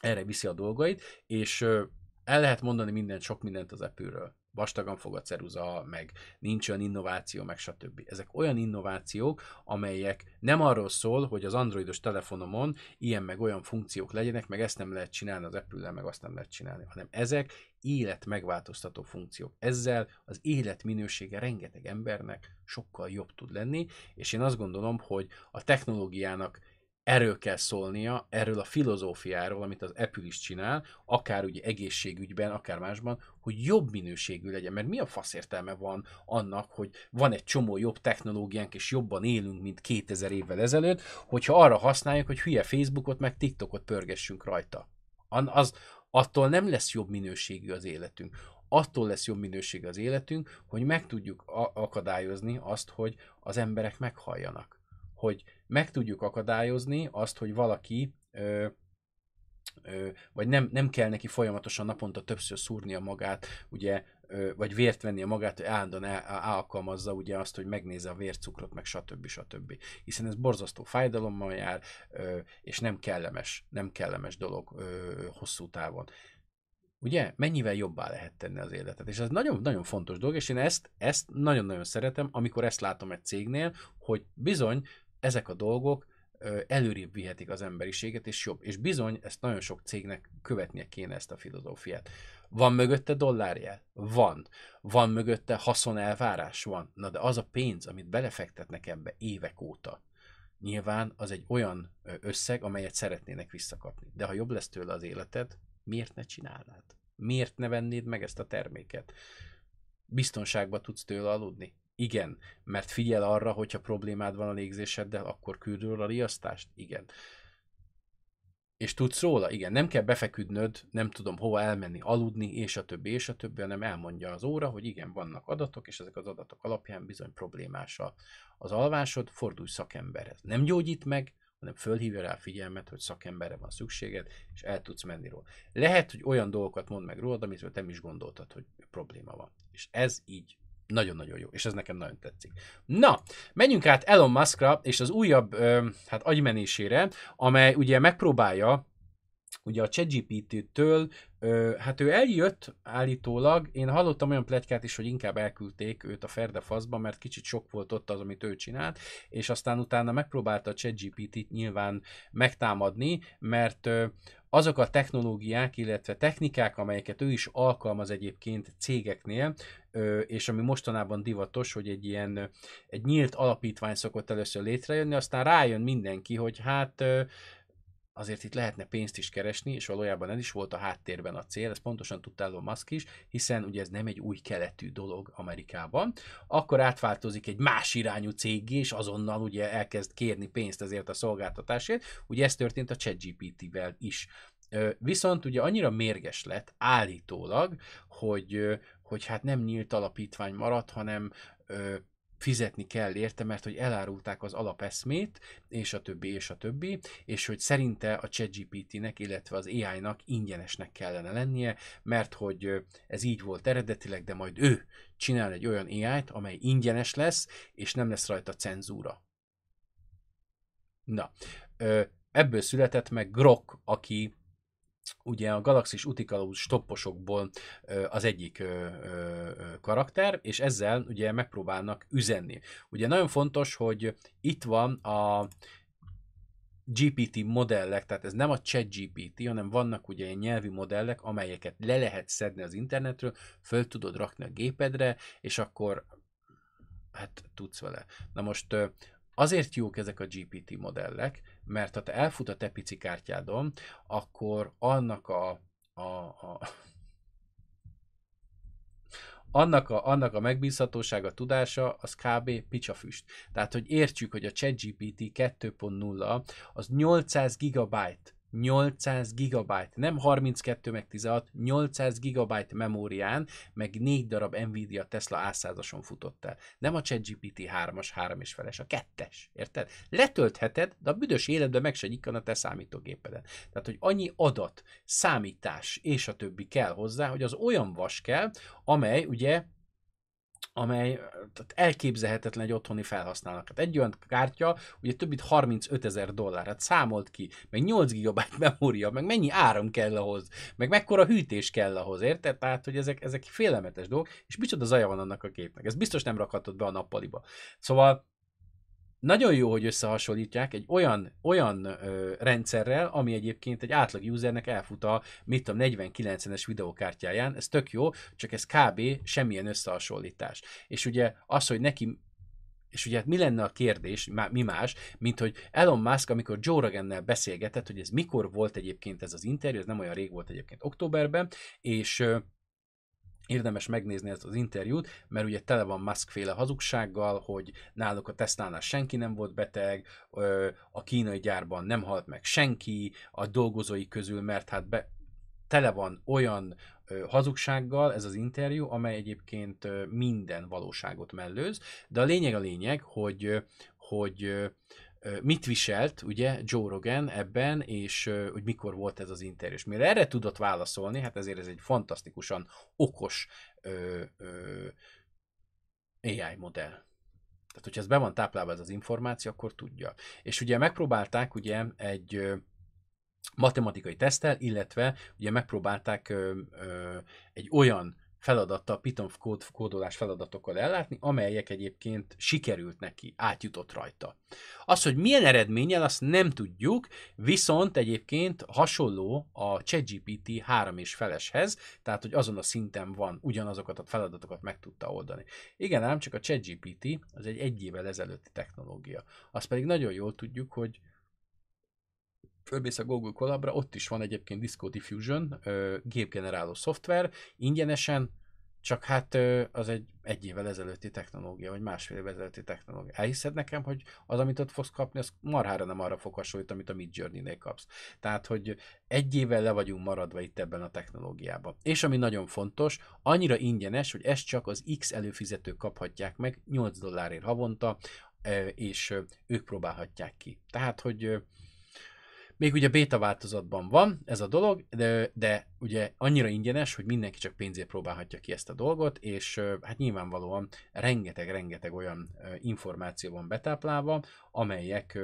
erre viszi a dolgait, és ö, el lehet mondani mindent, sok mindent az Apple-ről. vastagan fog a ceruza, meg nincs olyan innováció, meg stb. Ezek olyan innovációk, amelyek nem arról szól, hogy az androidos telefonomon ilyen meg olyan funkciók legyenek, meg ezt nem lehet csinálni, az Apple-lel meg azt nem lehet csinálni, hanem ezek élet megváltoztató funkciók. Ezzel az életminősége rengeteg embernek sokkal jobb tud lenni, és én azt gondolom, hogy a technológiának erről kell szólnia, erről a filozófiáról, amit az Apple is csinál, akár ugye egészségügyben, akár másban, hogy jobb minőségű legyen. Mert mi a fasz értelme van annak, hogy van egy csomó jobb technológiánk, és jobban élünk, mint kétezer évvel ezelőtt, hogyha arra használjuk, hogy hülye Facebookot, meg TikTokot pörgessünk rajta. Az, attól nem lesz jobb minőségű az életünk. Attól lesz jobb minőségű az életünk, hogy meg tudjuk akadályozni azt, hogy az emberek meghalljanak. Hogy meg tudjuk akadályozni azt, hogy valaki, ö, ö, vagy nem, nem kell neki folyamatosan naponta többször szúrnia magát, ugye, ö, vagy vért vennie magát, hogy állandóan el, alkalmazza ugye azt, hogy megnézze a vércukrot, meg stb. stb. Hiszen ez borzasztó fájdalommal jár, ö, és nem kellemes, nem kellemes dolog ö, hosszú távon. Ugye? Mennyivel jobbá lehet tenni az életet. És ez nagyon-nagyon fontos dolog, és én ezt, ezt nagyon-nagyon szeretem, amikor ezt látom egy cégnél, hogy bizony, ezek a dolgok előrébb vihetik az emberiséget, és jobb. És bizony, ezt nagyon sok cégnek követnie kéne ezt a filozófiát. Van mögötte dollárjel? Van. Van mögötte haszonelvárás? Van. Na de az a pénz, amit belefektetnek ebbe évek óta, nyilván az egy olyan összeg, amelyet szeretnének visszakapni. De ha jobb lesz tőle az életed, miért ne csinálnád? Miért ne vennéd meg ezt a terméket? Biztonságban tudsz tőle aludni? Igen, mert figyel arra, hogyha problémád van a légzéseddel, akkor küld róla a riasztást? Igen. És tudsz róla? Igen, nem kell befeküdnöd, nem tudom hova elmenni, aludni, és a többi, és a többi, hanem elmondja az óra, hogy igen, vannak adatok, és ezek az adatok alapján bizony problémás az alvásod, fordulj szakemberhez. Nem gyógyít meg, hanem fölhívja rá a figyelmet, hogy szakemberre van szükséged, és el tudsz menni róla. Lehet, hogy olyan dolgokat mond meg rólad, amit nem is gondoltad, hogy probléma van. És ez így nagyon-nagyon jó, és ez nekem nagyon tetszik. Na, menjünk át Elon Muskra és az újabb ö, hát agymenésére, amely ugye megpróbálja ugye a ChatGPT-től, hát ő eljött állítólag, én hallottam olyan pletykát is, hogy inkább elküldték őt a ferdefaszba, mert kicsit sok volt ott az, amit ő csinált, és aztán utána megpróbálta a ChatGPT-t nyilván megtámadni, mert ö, azok a technológiák, illetve technikák, amelyeket ő is alkalmaz egyébként cégeknél, és ami mostanában divatos, hogy egy ilyen egy nyílt alapítvány szokott először létrejönni, aztán rájön mindenki, hogy hát azért itt lehetne pénzt is keresni, és valójában ez is volt a háttérben a cél, ezt pontosan tudta Elon Musk is, hiszen ugye ez nem egy új keletű dolog Amerikában, akkor átváltozik egy más irányú céggé, és azonnal ugye elkezd kérni pénzt ezért a szolgáltatásért, ugye ez történt a ChatGPT-vel is. Viszont ugye annyira mérges lett állítólag, hogy, hogy hát nem nyílt alapítvány maradt, hanem fizetni kell érte, mert hogy elárulták az alapeszmét, és a többi, és a többi, és hogy szerinte a ChatGPT-nek, illetve az á í-nak ingyenesnek kellene lennie, mert hogy ez így volt eredetileg, de majd ő csinál egy olyan á í-t, amely ingyenes lesz, és nem lesz rajta cenzúra. Na, ebből született meg Grok, aki ugye a galaxis utikalauz topposokból az egyik karakter, és ezzel ugye megpróbálnak üzenni. Ugye nagyon fontos, hogy itt van a gé pé té modellek, tehát ez nem a ChatGPT, hanem vannak ugye ilyen nyelvi modellek, amelyeket le lehet szedni az internetről, föl tudod rakni a gépedre, és akkor hát tudsz vele. Na most azért jók ezek a gé pé té modellek, mert ha te elfut a te pici kártyádon, akkor annak a, a, a annak a, annak a megbízhatósága, tudása, az kb. Picsafüst. Tehát, hogy értsük, hogy a ChatGPT kettő pont nulla az nyolcszáz gigabyte, nyolcszáz gigabyte, nem harminckettő meg tizenhat, nyolcszáz gigabyte memórián, meg négy darab Nvidia Tesla A százason futott el. Nem a ChatGPT hármas, három és feles, a kettes, érted? Letöltheted, de a büdös életben meg se nyikkan a te számítógépeden. Tehát, hogy annyi adat, számítás és a többi kell hozzá, hogy az olyan vas kell, amely ugye amely elképzelhetetlen egy otthoni felhasználnak. Hát egy olyan kártya, ugye több mint harmincötezer dollár, hát számolt ki, meg nyolc gigabájt memória, meg mennyi áram kell ahhoz, meg mekkora hűtés kell ahhoz, érted? Tehát, hogy ezek, ezek félelmetes dolgok, és micsoda zaja van annak a gépnek. Ez biztos nem rakhatod be a nappaliba. Szóval nagyon jó, hogy összehasonlítják egy olyan, olyan ö, rendszerrel, ami egyébként egy átlag usernek elfut a, mit tudom, negyven-kilencvenes videókártyáján, ez tök jó, csak ez kb. Semmilyen összehasonlítás. És ugye az, hogy neki, és ugye hát mi lenne a kérdés, mi más, mint hogy Elon Musk, amikor Joe Rogannel beszélgetett, hogy ez mikor volt egyébként ez az interjú, ez nem olyan rég volt egyébként, októberben, és... Ö, érdemes megnézni ezt az interjút, mert ugye tele van Musk-féle hazugsággal, hogy náluk a Tesla-nál senki nem volt beteg, a kínai gyárban nem halt meg senki a dolgozói közül, mert hát be... tele van olyan hazugsággal ez az interjú, amely egyébként minden valóságot mellőz, de a lényeg a lényeg, hogy, hogy mit viselt ugye Joe Rogan ebben, és hogy mikor volt ez az interjú. És mire erre tudott válaszolni, hát ezért ez egy fantasztikusan okos ö, ö, á i modell. Tehát, hogyha ez be van táplálva ez az információ, akkor tudja. És ugye megpróbálták ugye egy matematikai teszttel, illetve ugye megpróbálták ö, ö, egy olyan feladattal, Python kódolás feladatokkal ellátni, amelyek egyébként sikerült neki, átjutott rajta. Az, hogy milyen eredménnyel, azt nem tudjuk, viszont egyébként hasonló a ChatGPT három és feleshez, tehát, hogy azon a szinten van, ugyanazokat a feladatokat meg tudta oldani. Igen, ám csak a ChatGPT az egy egy évvel ezelőtti technológia. Azt pedig nagyon jól tudjuk, hogy fölmész a Google Collabra, ott is van egyébként Disco Diffusion, ö, gépgeneráló szoftver, ingyenesen, csak hát ö, az egy egy évvel ezelőtti technológia, vagy másfél évvel ezelőtti technológia. Elhiszed nekem, hogy az, amit ott fogsz kapni, az marhára nem arra fog hasonlítani, amit a Midjourney-nél kapsz. Tehát, hogy egy évvel le vagyunk maradva itt ebben a technológiában. És ami nagyon fontos, annyira ingyenes, hogy ezt csak az X előfizetők kaphatják meg, nyolc dollárért havonta, ö, és ö, ők próbálhatják ki. Tehát, hogy ö, még ugye béta változatban van ez a dolog, de, de ugye annyira ingyenes, hogy mindenki csak pénzért próbálhatja ki ezt a dolgot, és hát nyilvánvalóan rengeteg-rengeteg olyan információ van betáplálva, amelyek,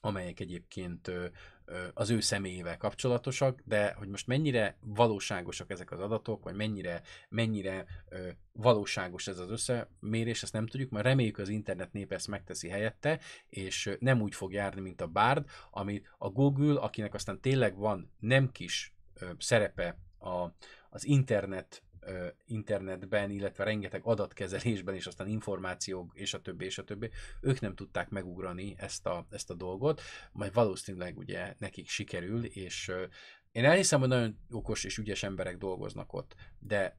amelyek egyébként az ő személyével kapcsolatosak, de hogy most mennyire valóságosak ezek az adatok, vagy mennyire, mennyire valóságos ez az összemérés, ezt nem tudjuk, mert reméljük az internet népe ezt megteszi helyette, és nem úgy fog járni, mint a Bard, ami a Google, akinek aztán tényleg van nem kis szerepe a, az internet internetben, illetve rengeteg adatkezelésben, és aztán információk, és a többi, és a többi, ők nem tudták megugrani ezt a, ezt a dolgot, majd valószínűleg ugye nekik sikerül, és én elhiszem, hogy nagyon okos és ügyes emberek dolgoznak ott, de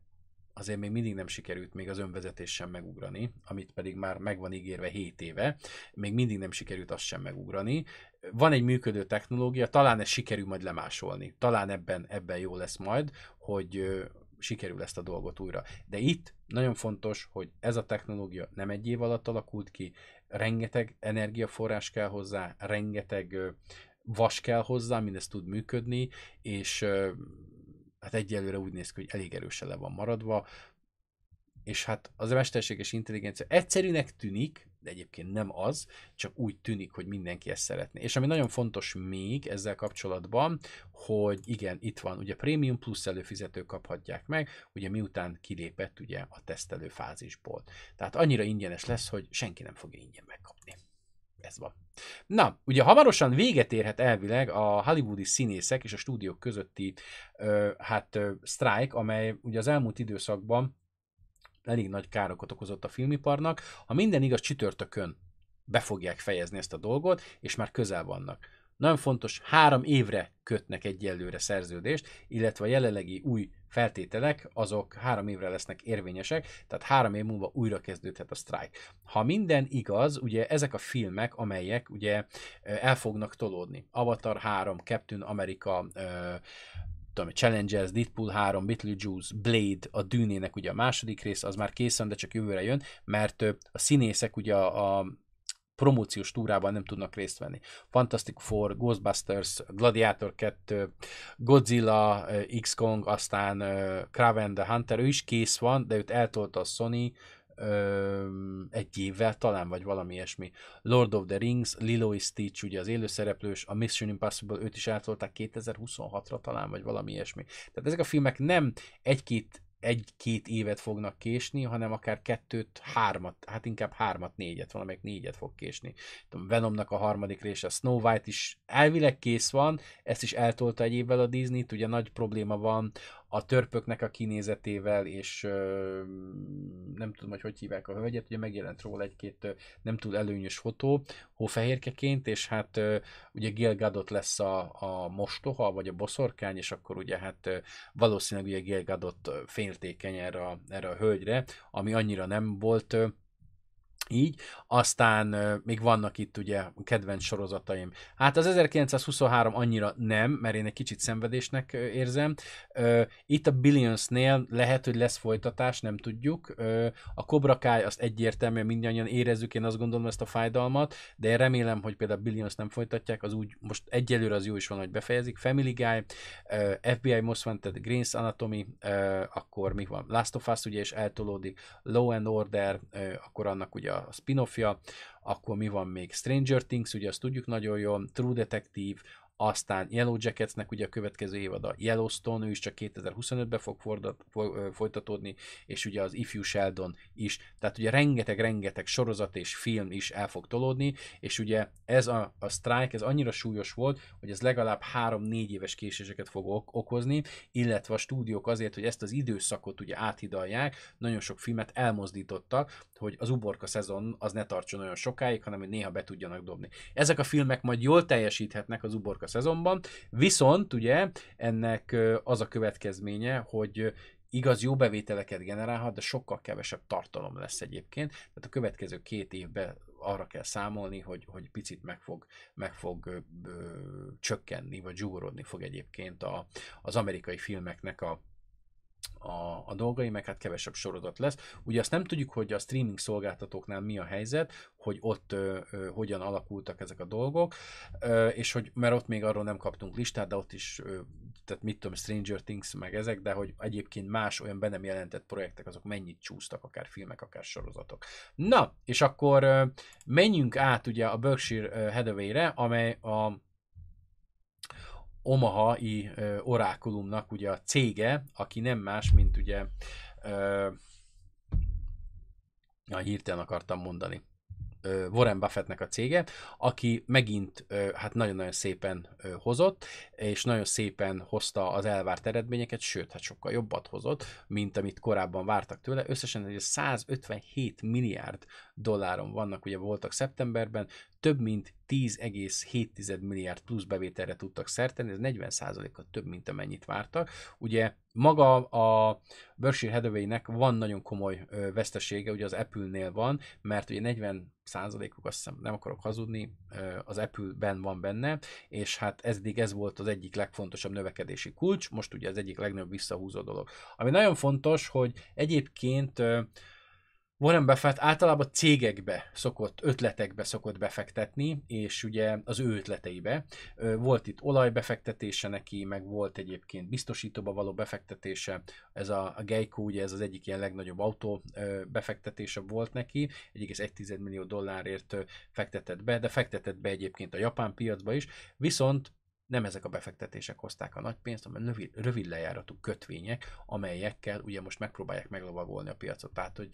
azért még mindig nem sikerült még az önvezetés sem megugrani, amit pedig már meg van ígérve hét éve, még mindig nem sikerült azt sem megugrani. Van egy működő technológia, talán ez sikerül majd lemásolni, talán ebben, ebben jó lesz majd, hogy sikerül ezt a dolgot újra. De itt nagyon fontos, hogy ez a technológia nem egy év alatt alakult ki, rengeteg energiaforrás kell hozzá, rengeteg vas kell hozzá, mindez tud működni, és hát egyelőre úgy néz ki, hogy elég erősen le van maradva, és hát az a mesterséges intelligencia egyszerűnek tűnik, de egyébként nem az, csak úgy tűnik, hogy mindenki ezt szeretné. És ami nagyon fontos még ezzel kapcsolatban, hogy igen, itt van, ugye Premium Plus előfizetők kaphatják meg, ugye miután kilépett ugye a tesztelő fázisból. Tehát annyira ingyenes lesz, hogy senki nem fogja ingyen megkapni. Ez van. Na, ugye hamarosan véget érhet elvileg a hollywoodi színészek és a stúdiók közötti ö, hát ö, sztrájk, amely ugye az elmúlt időszakban elég nagy károkat okozott a filmiparnak. Ha minden igaz, csütörtökön be fogják fejezni ezt a dolgot, és már közel vannak. Nagyon fontos, három évre kötnek egyelőre szerződést, illetve a jelenlegi új feltételek, azok három évre lesznek érvényesek, tehát három év múlva újra kezdődhet a sztrájk. Ha minden igaz, ugye ezek a filmek, amelyek ugye el fognak tolódni. Avatar három, Captain America, Challengers, Deadpool három, Beetlejuice, Blade, a Dűnének ugye a második rész, az már készen, de csak jövőre jön, mert a színészek ugye a, a promóciós túrában nem tudnak részt venni. Fantastic Four, Ghostbusters, Gladiator kettő, Godzilla, X-Kong, aztán Kraven the Hunter, ő is kész van, de őt eltolta a Sony, Öm, egy évvel talán, vagy valami ilyesmi. Lord of the Rings, Lilo és Stitch, ugye az élőszereplős, a Mission Impossible őt is átolták kétezer-huszonhatra talán, vagy valami ilyesmi. Tehát ezek a filmek nem egy-két, egy-két évet fognak késni, hanem akár kettőt, hármat, hát inkább hármat, négyet, valamelyik négyet fog késni. Venomnak a harmadik része, a Snow White is elvileg kész van, ezt is eltolta egy évvel a Disney-t, ugye nagy probléma van a törpöknek a kinézetével, és ö, nem tudom, hogy hogy hívják a hölgyet, ugye megjelent róla egy-két nem túl előnyös fotó, hófehérkeként, és hát ö, ugye Gal Gadot lesz a, a mostoha, vagy a boszorkány, és akkor ugye hát ö, valószínűleg ugye Gal Gadot féltékeny erre a, erre a hölgyre, ami annyira nem volt ö, így. Aztán euh, még vannak itt ugye kedvenc sorozataim. Hát az ezerkilencszázhuszonhárom annyira nem, mert én egy kicsit szenvedésnek euh, érzem. Uh, itt a Billionsnél lehet, hogy lesz folytatás, nem tudjuk. Uh, a Cobra Kai azt egyértelműen mindannyian érezzük, én azt gondolom ezt a fájdalmat, de én remélem, hogy például Billions nem folytatják, az úgy most egyelőre az jó is van, hogy befejezik. Family Guy, uh, ef bé i Most Wanted, Grey's Anatomy, uh, akkor mi van? Last of Us ugye is eltolódik, Law and Order, uh, akkor annak ugye a spin-offja, akkor mi van még? Stranger Things, ugye azt tudjuk nagyon jól, True Detective, aztán Yellow Jacketsnek ugye a következő évad a Yellowstone, ő is csak kétezer-huszonötben fog fordat, folytatódni, és ugye az ifjú Sheldon is, tehát ugye rengeteg-rengeteg sorozat és film is el fog tolódni, és ugye ez a, a strike, ez annyira súlyos volt, hogy ez legalább három-négy éves késéseket fog ok- okozni, illetve a stúdiók azért, hogy ezt az időszakot ugye áthidalják, nagyon sok filmet elmozdítottak, hogy az uborka szezon az ne tartson olyan sokáig, hanem hogy néha be tudjanak dobni. Ezek a filmek majd jól teljesíthetnek az uborka szezonban, viszont ugye ennek az a következménye, hogy igaz jó bevételeket generálhat, de sokkal kevesebb tartalom lesz egyébként, tehát a következő két évben arra kell számolni, hogy, hogy picit meg fog, meg fog ö, ö, csökkenni, vagy zsugorodni fog egyébként a, az amerikai filmeknek a A, a dolgai, meg hát kevesebb sorozat lesz. Ugye azt nem tudjuk, hogy a streaming szolgáltatóknál mi a helyzet, hogy ott ö, ö, hogyan alakultak ezek a dolgok, ö, és hogy, mert ott még arról nem kaptunk listát, de ott is, ö, tehát mit tudom, Stranger Things, meg ezek, de hogy egyébként más olyan be nem jelentett projektek, azok mennyit csúsztak, akár filmek, akár sorozatok. Na, és akkor ö, menjünk át ugye a Berkshire Hathaway-re, amely a Omaha-i orákulumnak ugye a cége, aki nem más, mint ugye ö, na, hirtelen akartam mondani. Warren Buffettnek a cége, aki megint hát nagyon-nagyon szépen hozott, és nagyon szépen hozta az elvárt eredményeket, sőt, hát sokkal jobbat hozott, mint amit korábban vártak tőle. Összesen százötvenhét milliárd dolláron vannak, ugye voltak szeptemberben, több mint tíz egész hét milliárd plusz bevételre tudtak szerteni, ez negyven százalékkal több, mint amennyit vártak. Ugye maga a Berkshire Hathaway-nek van nagyon komoly vesztesége, ugye az Apple-nél van, mert ugye negyven százalékuk, azt hiszem, nem akarok hazudni, az Apple-ben van benne, és hát eddig ez volt az egyik legfontosabb növekedési kulcs, most ugye az egyik legnagyobb visszahúzó dolog. Ami nagyon fontos, hogy egyébként Warren Buffett általában cégekbe szokott, ötletekbe szokott befektetni, és ugye az ő ötleteibe. Volt itt olajbefektetése neki, meg volt egyébként biztosítóba való befektetése, ez a, a Geico, ugye ez az egyik ilyen legnagyobb autó befektetése volt neki, egy egész egy millió dollárért fektetett be, de fektetett be egyébként a japán piacba is, viszont nem ezek a befektetések hozták a nagy pénzt, hanem rövid lejáratú kötvények, amelyekkel ugye most megpróbálják meglovagolni a piacot. Tehát, hogy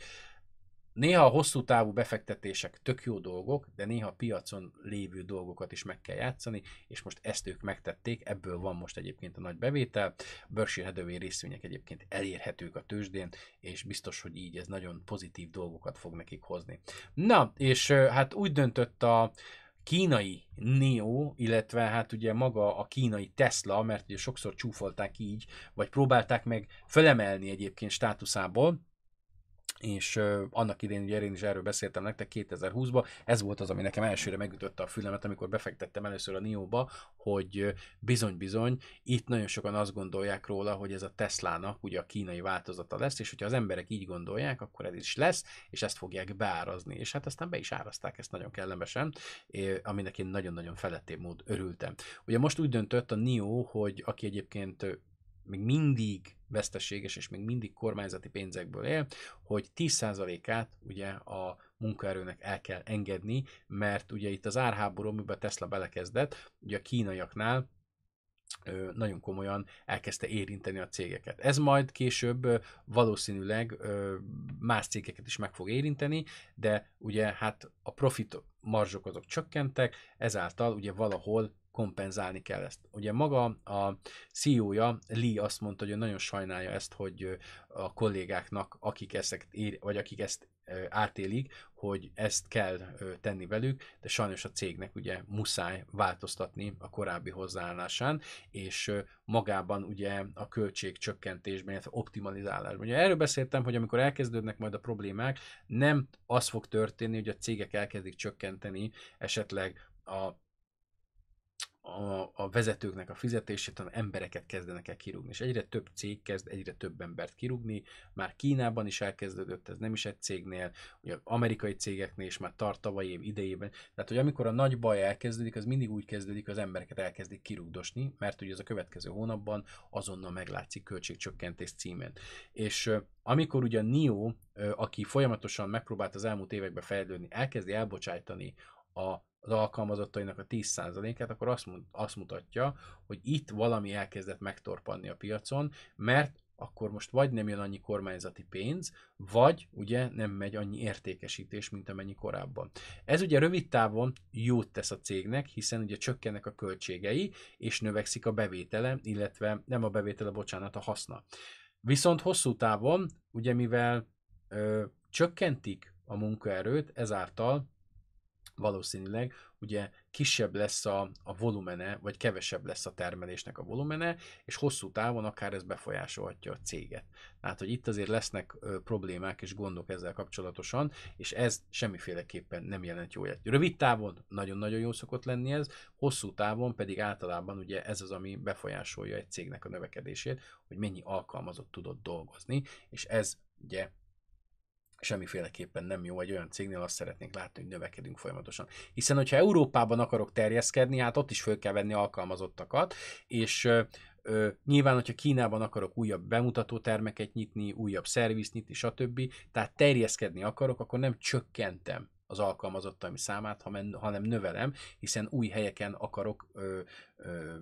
néha a hosszú távú befektetések tök jó dolgok, de néha a piacon lévő dolgokat is meg kell játszani, és most ezt ők megtették, ebből van most egyébként a nagy bevétel. Berkshire Hathaway részvények egyébként elérhetők a tőzsdén, és biztos, hogy így ez nagyon pozitív dolgokat fog nekik hozni. Na, és hát úgy döntött a kínai en i o, illetve hát ugye maga a kínai Tesla, mert ugye sokszor csúfolták így, vagy próbálták meg fölemelni egyébként státuszából, és uh, annak idén, ugye én is erről beszéltem nektek kétezer-húszban, ez volt az, ami nekem elsőre megütötte a fülemet, amikor befektettem először a en i o-ba, hogy bizony-bizony, itt nagyon sokan azt gondolják róla, hogy ez a Teslának ugye a kínai változata lesz, és hogyha az emberek így gondolják, akkor ez is lesz, és ezt fogják beárazni, és hát aztán be is árazták ezt nagyon kellemesen, aminek én nagyon-nagyon felettébb mód örültem. Ugye most úgy döntött a en i o, hogy aki egyébként még mindig veszteséges és még mindig kormányzati pénzekből él, hogy tíz százalékát ugye a munkaerőnek el kell engedni, mert ugye itt az árháború, amiben Tesla belekezdett, ugye a kínaiaknál nagyon komolyan elkezdte érinteni a cégeket. Ez majd később valószínűleg más cégeket is meg fog érinteni, de ugye hát a profit marzsok azok csökkentek, ezáltal ugye valahol kompenzálni kell ezt. Ugye maga a szí í ó-ja, Lee azt mondta, hogy ő nagyon sajnálja ezt, hogy a kollégáknak, akik ezt, ér, vagy akik ezt átélik, hogy ezt kell tenni velük, de sajnos a cégnek ugye muszáj változtatni a korábbi hozzáállásán, és magában ugye a költségcsökkentésben, illetve optimalizálásban. Ugye erről beszéltem, hogy amikor elkezdődnek majd a problémák, nem az fog történni, hogy a cégek elkezdik csökkenteni esetleg a A, a vezetőknek a fizetését, hanem embereket kezdenek el kirúgni. És egyre több cég kezd egyre több embert kirúgni. Már Kínában is elkezdődött, ez nem is egy cégnél, ugye amerikai cégeknél is már tart tavalyi év idejében. Tehát, hogy amikor a nagy baj elkezdődik, az mindig úgy kezdődik, az embereket elkezdik kirúgdosni, mert ugye ez a következő hónapban azonnal meglátszik költségcsökkentés címen. És amikor ugye a en i o, aki folyamatosan megpróbált az elmúlt években fejlődni, elkezdi elbocsájtani a az alkalmazottainak a tíz százalékát, akkor azt, azt mutatja, hogy itt valami elkezdett megtorpanni a piacon, mert akkor most vagy nem jön annyi kormányzati pénz, vagy ugye nem megy annyi értékesítés, mint amennyi korábban. Ez ugye rövid távon jót tesz a cégnek, hiszen ugye csökkennek a költségei, és növekszik a bevétele, illetve nem a bevétele, bocsánat, a haszna. Viszont hosszú távon, ugye mivel ö, csökkentik a munkaerőt, ezáltal valószínűleg ugye kisebb lesz a, a volumene, vagy kevesebb lesz a termelésnek a volumene, és hosszú távon akár ez befolyásolhatja a céget. Tehát, hogy itt azért lesznek ö, problémák és gondok ezzel kapcsolatosan, és ez semmiféleképpen nem jelent jó jel. Rövid távon nagyon-nagyon jó szokott lenni ez, hosszú távon pedig általában ugye ez az, ami befolyásolja egy cégnek a növekedését, hogy mennyi alkalmazott tudod dolgozni, és ez ugye semmiféleképpen nem jó, egy olyan cégnél azt szeretnénk látni, hogy növekedünk folyamatosan. Hiszen, hogyha Európában akarok terjeszkedni, hát ott is föl kell venni alkalmazottakat, és ö, ö, nyilván, hogyha Kínában akarok újabb bemutató termeket nyitni, újabb szervizt nyitni, stb. Tehát terjeszkedni akarok, akkor nem csökkentem az alkalmazottaim számát, hanem növelem, hiszen új helyeken akarok ö, ö,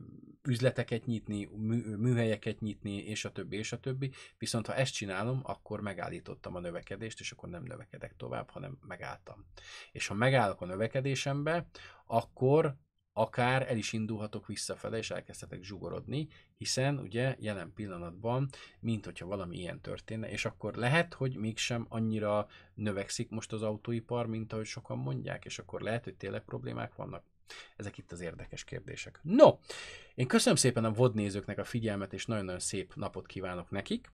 üzleteket nyitni, mű, műhelyeket nyitni, és a többi, és a többi. Viszont ha ezt csinálom, akkor megállítottam a növekedést, és akkor nem növekedek tovább, hanem megálltam. És ha megállok a növekedésembe, akkor akár el is indulhatok visszafele, és elkezdhetek zsugorodni, hiszen ugye jelen pillanatban, mint hogyha valami ilyen történne, és akkor lehet, hogy mégsem annyira növekszik most az autóipar, mint ahogy sokan mondják, és akkor lehet, hogy tényleg problémák vannak. Ezek itt az érdekes kérdések. No, én köszönöm szépen a vodnézőknek a figyelmet, és nagyon-nagyon szép napot kívánok nekik.